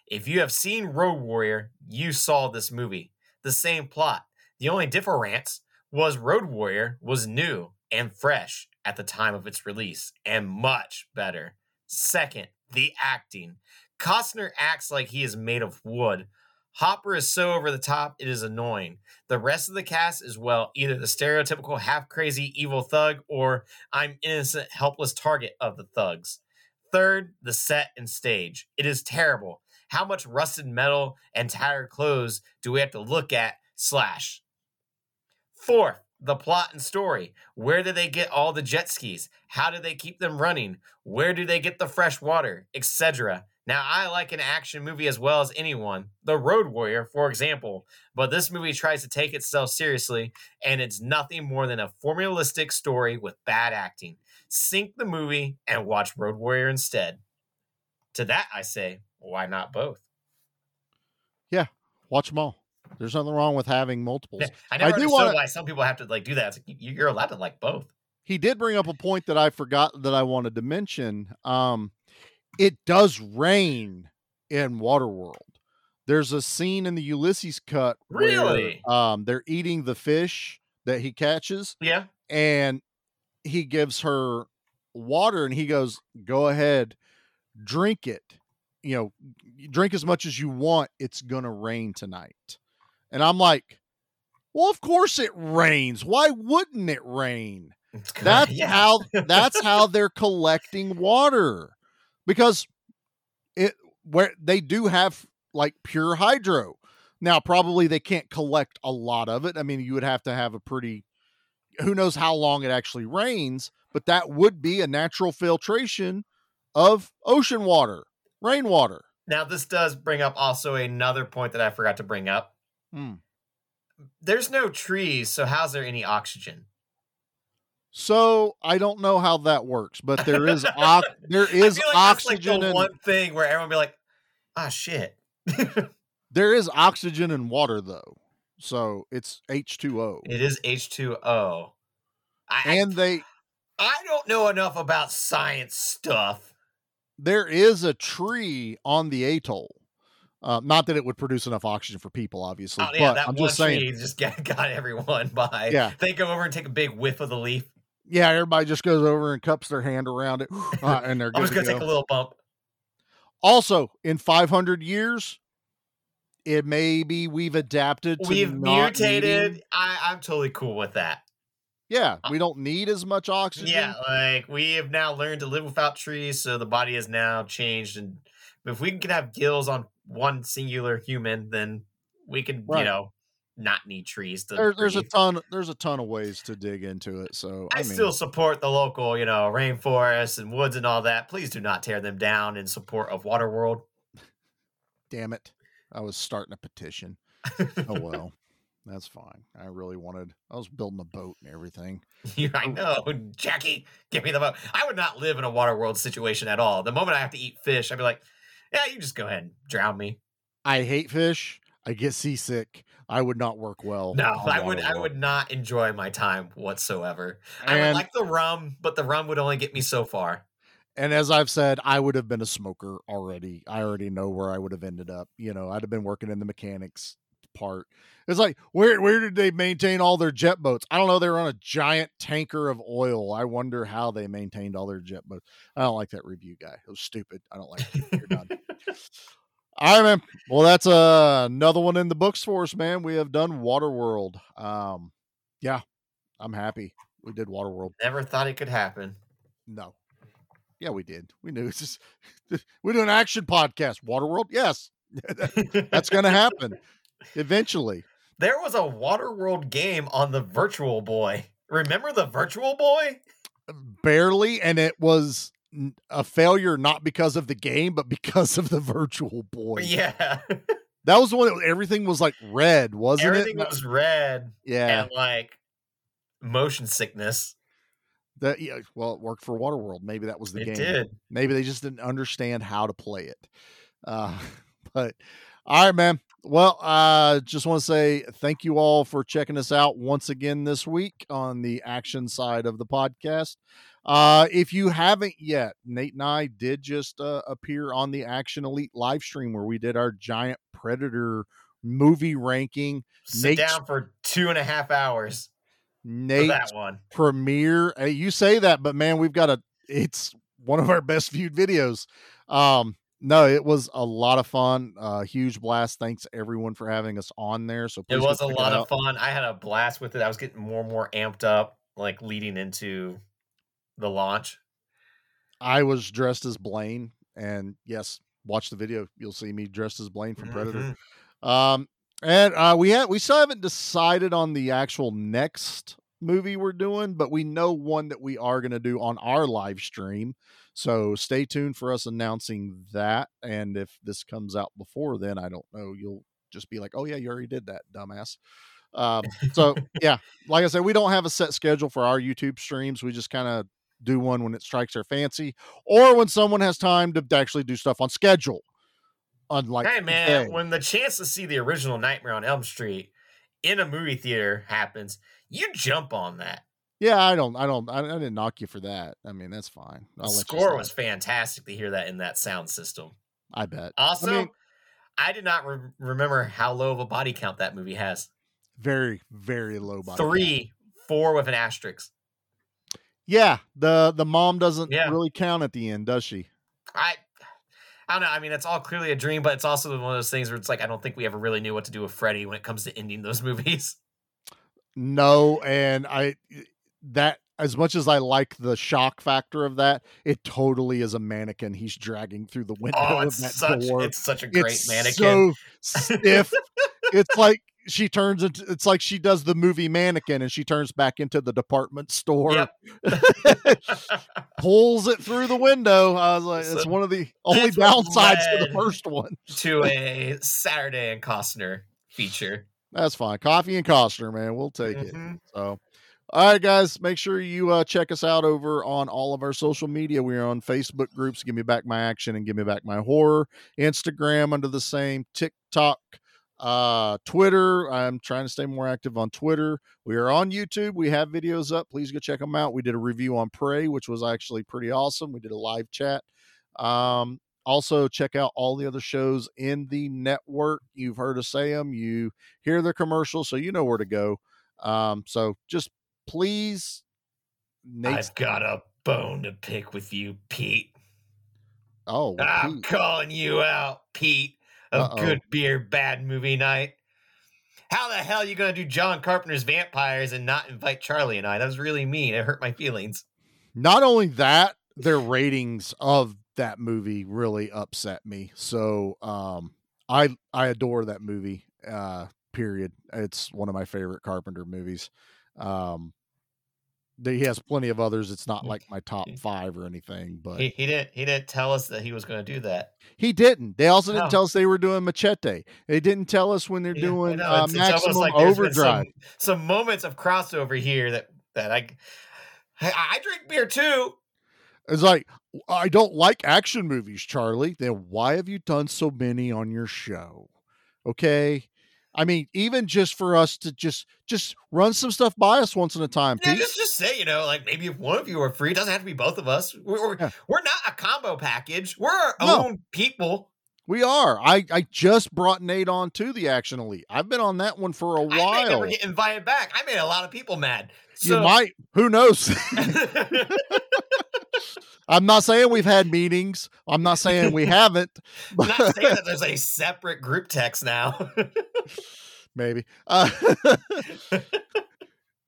If you have seen Road Warrior, you saw this movie. The same plot. The only difference was Road Warrior was new and fresh at the time of its release, and much better. Second, the acting. Costner acts like he is made of wood. Hopper is so over the top, it is annoying. The rest of the cast is, well, either the stereotypical half-crazy evil thug or I'm innocent, helpless target of the thugs. Third, the set and stage. It is terrible. How much rusted metal and tattered clothes do we have to look at? Slash. Fourth, the plot and story. Where do they get all the jet skis? How do they keep them running? Where do they get the fresh water? Etc. Now, I like an action movie as well as anyone, The Road Warrior, for example, but this movie tries to take itself seriously, and it's nothing more than a formulaic story with bad acting. Sink the movie and watch Road Warrior instead. To that, I say, why not both? Yeah, watch them all. There's nothing wrong with having multiples. Yeah, I never I understood wanna... why some people have to like do that. It's like, you're allowed to like both. He did bring up a point that I forgot that I wanted to mention. Um, It does rain in Waterworld. There's a scene in the Ulysses Cut really? where um, they're eating the fish that he catches. Yeah. And he gives her water and he goes, go ahead, drink it. You know, drink as much as you want. It's going to rain tonight. And I'm like, Well, of course it rains. Why wouldn't it rain? That's yeah. how that's how they're collecting water, because it where they do have like pure hydro. Now, probably they can't collect a lot of it. I mean, you would have to have a pretty, who knows how long it actually rains, but that would be a natural filtration of ocean water, rainwater. Now, this does bring up also another point that I forgot to bring up. Hmm. There's no trees, so how's there any oxygen? So I don't know how that works, but there is o- there is I feel like oxygen. That's like the and- one thing where everyone would be like, ah, shit. There is oxygen in water, though. So it's H two O. It is H two O. I, and they... I don't know enough about science stuff. There is a tree on the atoll. Uh, not that it would produce enough oxygen for people, obviously. Oh, yeah, but that I'm one just saying, tree just got, got everyone by. Yeah. They go over and take a big whiff of the leaf. Yeah, everybody just goes over and cups their hand around it. Uh, and they're good I'm just going to go. Take a little bump. Also, in five hundred years... It may be we've adapted to We've mutated. Needing... I, I'm totally cool with that. Yeah, we don't need as much oxygen. Yeah, like we have now learned to live without trees, so the body has now changed. And if we can have gills on one singular human, then we can, right. you know, not need trees. To there, there's a ton. There's a ton of ways to dig into it. So I, I mean, still support the local, you know, rainforests and woods and all that. Please do not tear them down in support of Waterworld. Damn it. I was starting a petition. Oh, well, that's fine. I really wanted, I was building a boat and everything. Yeah, I know. Jackie, give me the boat. I would not live in a water world situation at all. The moment I have to eat fish, I'd be like, yeah, you just go ahead and drown me. I hate fish. I get seasick. I would not work well. No, I would, I would not enjoy my time whatsoever. And I would like the rum, but the rum would only get me so far. And as I've said, I would have been a smoker already. I already know where I would have ended up. You know, I'd have been working in the mechanics part. It's like, where where did they maintain all their jet boats? I don't know. They were on a giant tanker of oil. I wonder how they maintained all their jet boats. I don't like that review guy. It was stupid. I don't like it. You're done. All right, man. Well, that's uh, another one in the books for us, man. We have done Waterworld. Um, yeah, I'm happy we did Waterworld. Never thought it could happen. No. Yeah, we did. We knew. It's just, we do an action podcast. Waterworld? Yes. That's going to happen eventually. There was a Waterworld game on the Virtual Boy. Remember the Virtual Boy? Barely. And it was a failure, not because of the game, but because of the Virtual Boy. Yeah. That was the one that everything was like red, wasn't everything it? Everything was red. Yeah. And like motion sickness. That yeah, well, it worked for Waterworld. Maybe that was the it game. Did. Maybe they just didn't understand how to play it. Uh, but all right, man. Well, I uh, just want to say thank you all for checking us out once again this week on the action side of the podcast. Uh, if you haven't yet, Nate and I did just uh, appear on the Action Elite live stream where we did our giant Predator movie ranking. Sit Nate's- down for two and a half hours. Nate premiere. Hey, you say that, but man, we've got a, it's one of our best viewed videos. Um, no, it was a lot of fun. Uh, huge blast. Thanks everyone for having us on there. So it was a lot of fun. I had a blast with it. I was getting more and more amped up, like leading into the launch. I was dressed as Blaine, and yes, watch the video. You'll see me dressed as Blaine from mm-hmm. Predator. Um, And uh, we ha- we still haven't decided on the actual next movie we're doing, but we know one that we are going to do on our live stream. So stay tuned for us announcing that. And if this comes out before then, I don't know. You'll just be like, oh, yeah, you already did that, dumbass. Um, so, yeah, like I said, we don't have a set schedule for our YouTube streams. We just kind of do one when it strikes our fancy or when someone has time to actually do stuff on schedule. Unlike hey man, today. When the chance to see the original Nightmare on Elm Street in a movie theater happens, you jump on that. Yeah, I don't, I don't, I, I didn't knock you for that. I mean, that's fine. I'll the let score was fantastic to hear that in that sound system. I bet. Also, I, mean, I did not re- remember how low of a body count that movie has. Very, very low body. Three, count. Four with an asterisk. Yeah, the the mom doesn't yeah. really count at the end, does she? I. I don't know. I mean, it's all clearly a dream, but it's also one of those things where it's like, I don't think we ever really knew what to do with Freddy when it comes to ending those movies. No, and I that as much as I like the shock factor of that, it totally is a mannequin he's dragging through the window. Oh, it's of that such door. It's such a great it's mannequin. So stiff. It's like she turns into it's like she does the movie Mannequin and she turns back into the department store. Yep. Pulls it through the window. I was like, so it's one of the only downsides to the first one. To a Saturday and Costner feature. That's fine. Coffee and Costner, man. We'll take mm-hmm. it. So, all right, guys, make sure you uh, check us out over on all of our social media. We are on Facebook groups, Give Me Back My Action and Give Me Back My Horror. Instagram under the same, TikTok, uh, Twitter. I'm trying to stay more active on Twitter. We are on YouTube. We have videos up. Please go check them out. We did a review on Prey, which was actually pretty awesome. We did a live chat. Um, Also, check out all the other shows in the network. You've heard us say them. You hear the commercials, so you know where to go. Um, so just please. Nate's- I've got a bone to pick with you, Pete. Oh, well, I'm Pete. calling you out, Pete, of Uh-oh. Good Beer, Bad Movie Night. How the hell are you going to do John Carpenter's Vampires and not invite Charlie and I? That was really mean. It hurt my feelings. Not only that, their ratings of that movie really upset me. So um I I adore that movie. Uh period. It's one of my favorite Carpenter movies. Um he has plenty of others. It's not like my top five or anything, but he, he didn't he didn't tell us that he was going to do that. He didn't. They also didn't no. tell us they were doing Machete. They didn't tell us when they're yeah, doing know, uh, it's, Maximum it's like Overdrive. Some, some moments of crossover here that that I I, I drink beer too. It's like, I don't like action movies, Charlie. Then why have you done so many on your show? Okay. I mean, even just for us to just, just run some stuff by us once in a time. Yeah, just, just say, you know, like maybe if one of you are free, it doesn't have to be both of us. We're, we're, yeah. we're not a combo package. We're our no. own people. We are. I, I just brought Nate on to the Action Elite. I've been on that one for a while. I may never get invited back. I made a lot of people mad. So. You might. Who knows? I'm not saying we've had meetings. I'm not saying we haven't. I'm not saying that there's a separate group text now. Maybe. Uh,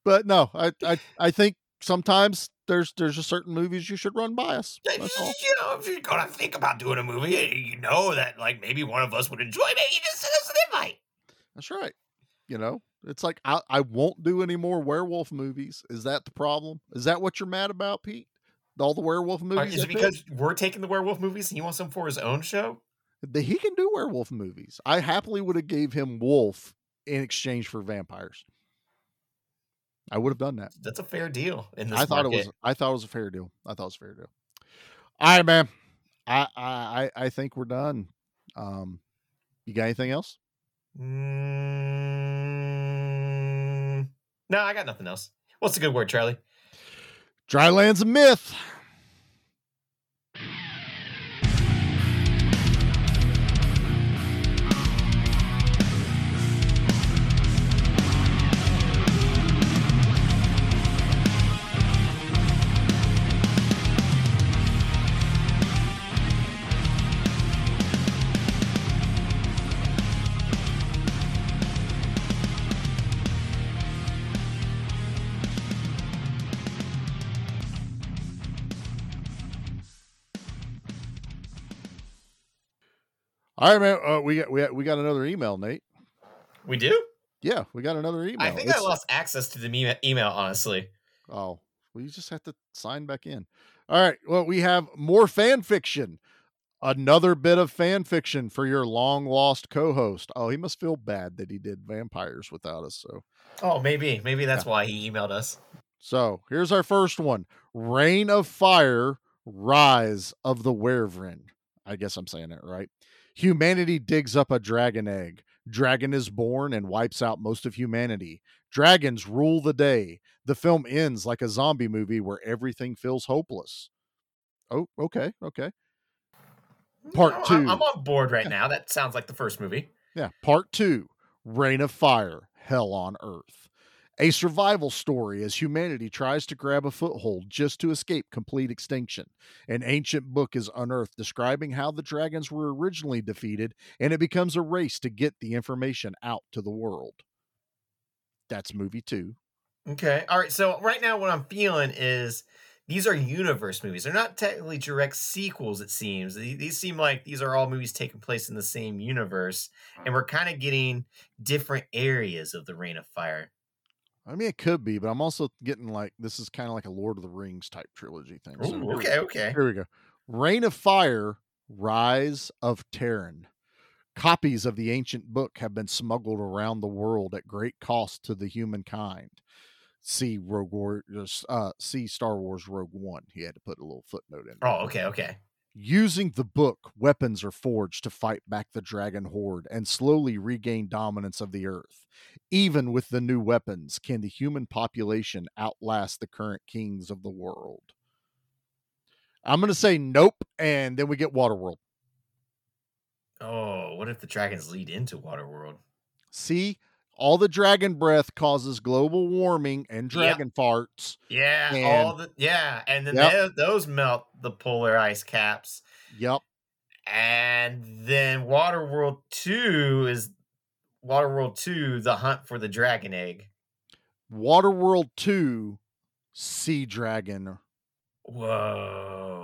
but no, I, I I think sometimes there's there's a certain movies you should run by us. That's all. You know, if you're going to think about doing a movie, you know that like maybe one of us would enjoy it. You just send us an invite. That's right. You know, it's like I, I won't do any more werewolf movies. Is that the problem? Is that what you're mad about, Pete? All the werewolf movies. Is it because we're taking the werewolf movies and he wants them for his own show? The, he can do werewolf movies. I happily would have gave him wolf in exchange for vampires. I would have done that. That's a fair deal. In this I thought market. it was. I thought it was a fair deal. I thought it was a fair deal. All right, man. I I I think we're done. Um, you got anything else? Mm, no, I got nothing else. What's a good word, Charlie? Dryland's a myth. All right, man. Uh, we got we got, we got another email, Nate. We do? Yeah, we got another email. I think it's... I lost access to the me- email, honestly. Oh, well, you just have to sign back in. All right. Well, we have more fan fiction. Another bit of fan fiction for your long lost co-host. Oh, he must feel bad that he did vampires without us. So. Oh, maybe. Maybe that's yeah. why he emailed us. So here's our first one. Reign of Fire, Rise of the Werevrin. I guess I'm saying it right. Humanity digs up a dragon egg. Dragon is born and wipes out most of humanity. Dragons rule the day. The film ends like a zombie movie where everything feels hopeless. Oh, okay. Okay. Part two. I'm on board right yeah. now. That sounds like the first movie. Yeah. Part two, Reign of Fire, Hell on Earth. A survival story as humanity tries to grab a foothold just to escape complete extinction. An ancient book is unearthed describing how the dragons were originally defeated, and it becomes a race to get the information out to the world. that's movie two. Okay. All right. So right now what I'm feeling is these are universe movies. They're not technically direct sequels, it seems. These seem like these are all movies taking place in the same universe, and we're kind of getting different areas of the Reign of Fire. I mean, it could be, but I'm also getting like, this is kind of like a Lord of the Rings type trilogy thing. Ooh, so okay, okay. Here we go. Reign of Fire, Rise of Terran. Copies of the ancient book have been smuggled around the world at great cost to the humankind. See Rogue War, uh, see Star Wars Rogue One. He had to put a little footnote in there. Oh, okay, okay. Using the book, weapons are forged to fight back the dragon horde and slowly regain dominance of the earth. Even with the new weapons, can the human population outlast the current kings of the world? I'm going to say nope, and then we get Waterworld. Oh, what if the dragons lead into Waterworld? See, all the dragon breath causes global warming and dragon yep. farts. Yeah, and, all the yeah, and then yep. they, those melt the polar ice caps. Yep. And then Waterworld two is Waterworld two, the hunt for the dragon egg. Waterworld two, Sea Dragon. Whoa.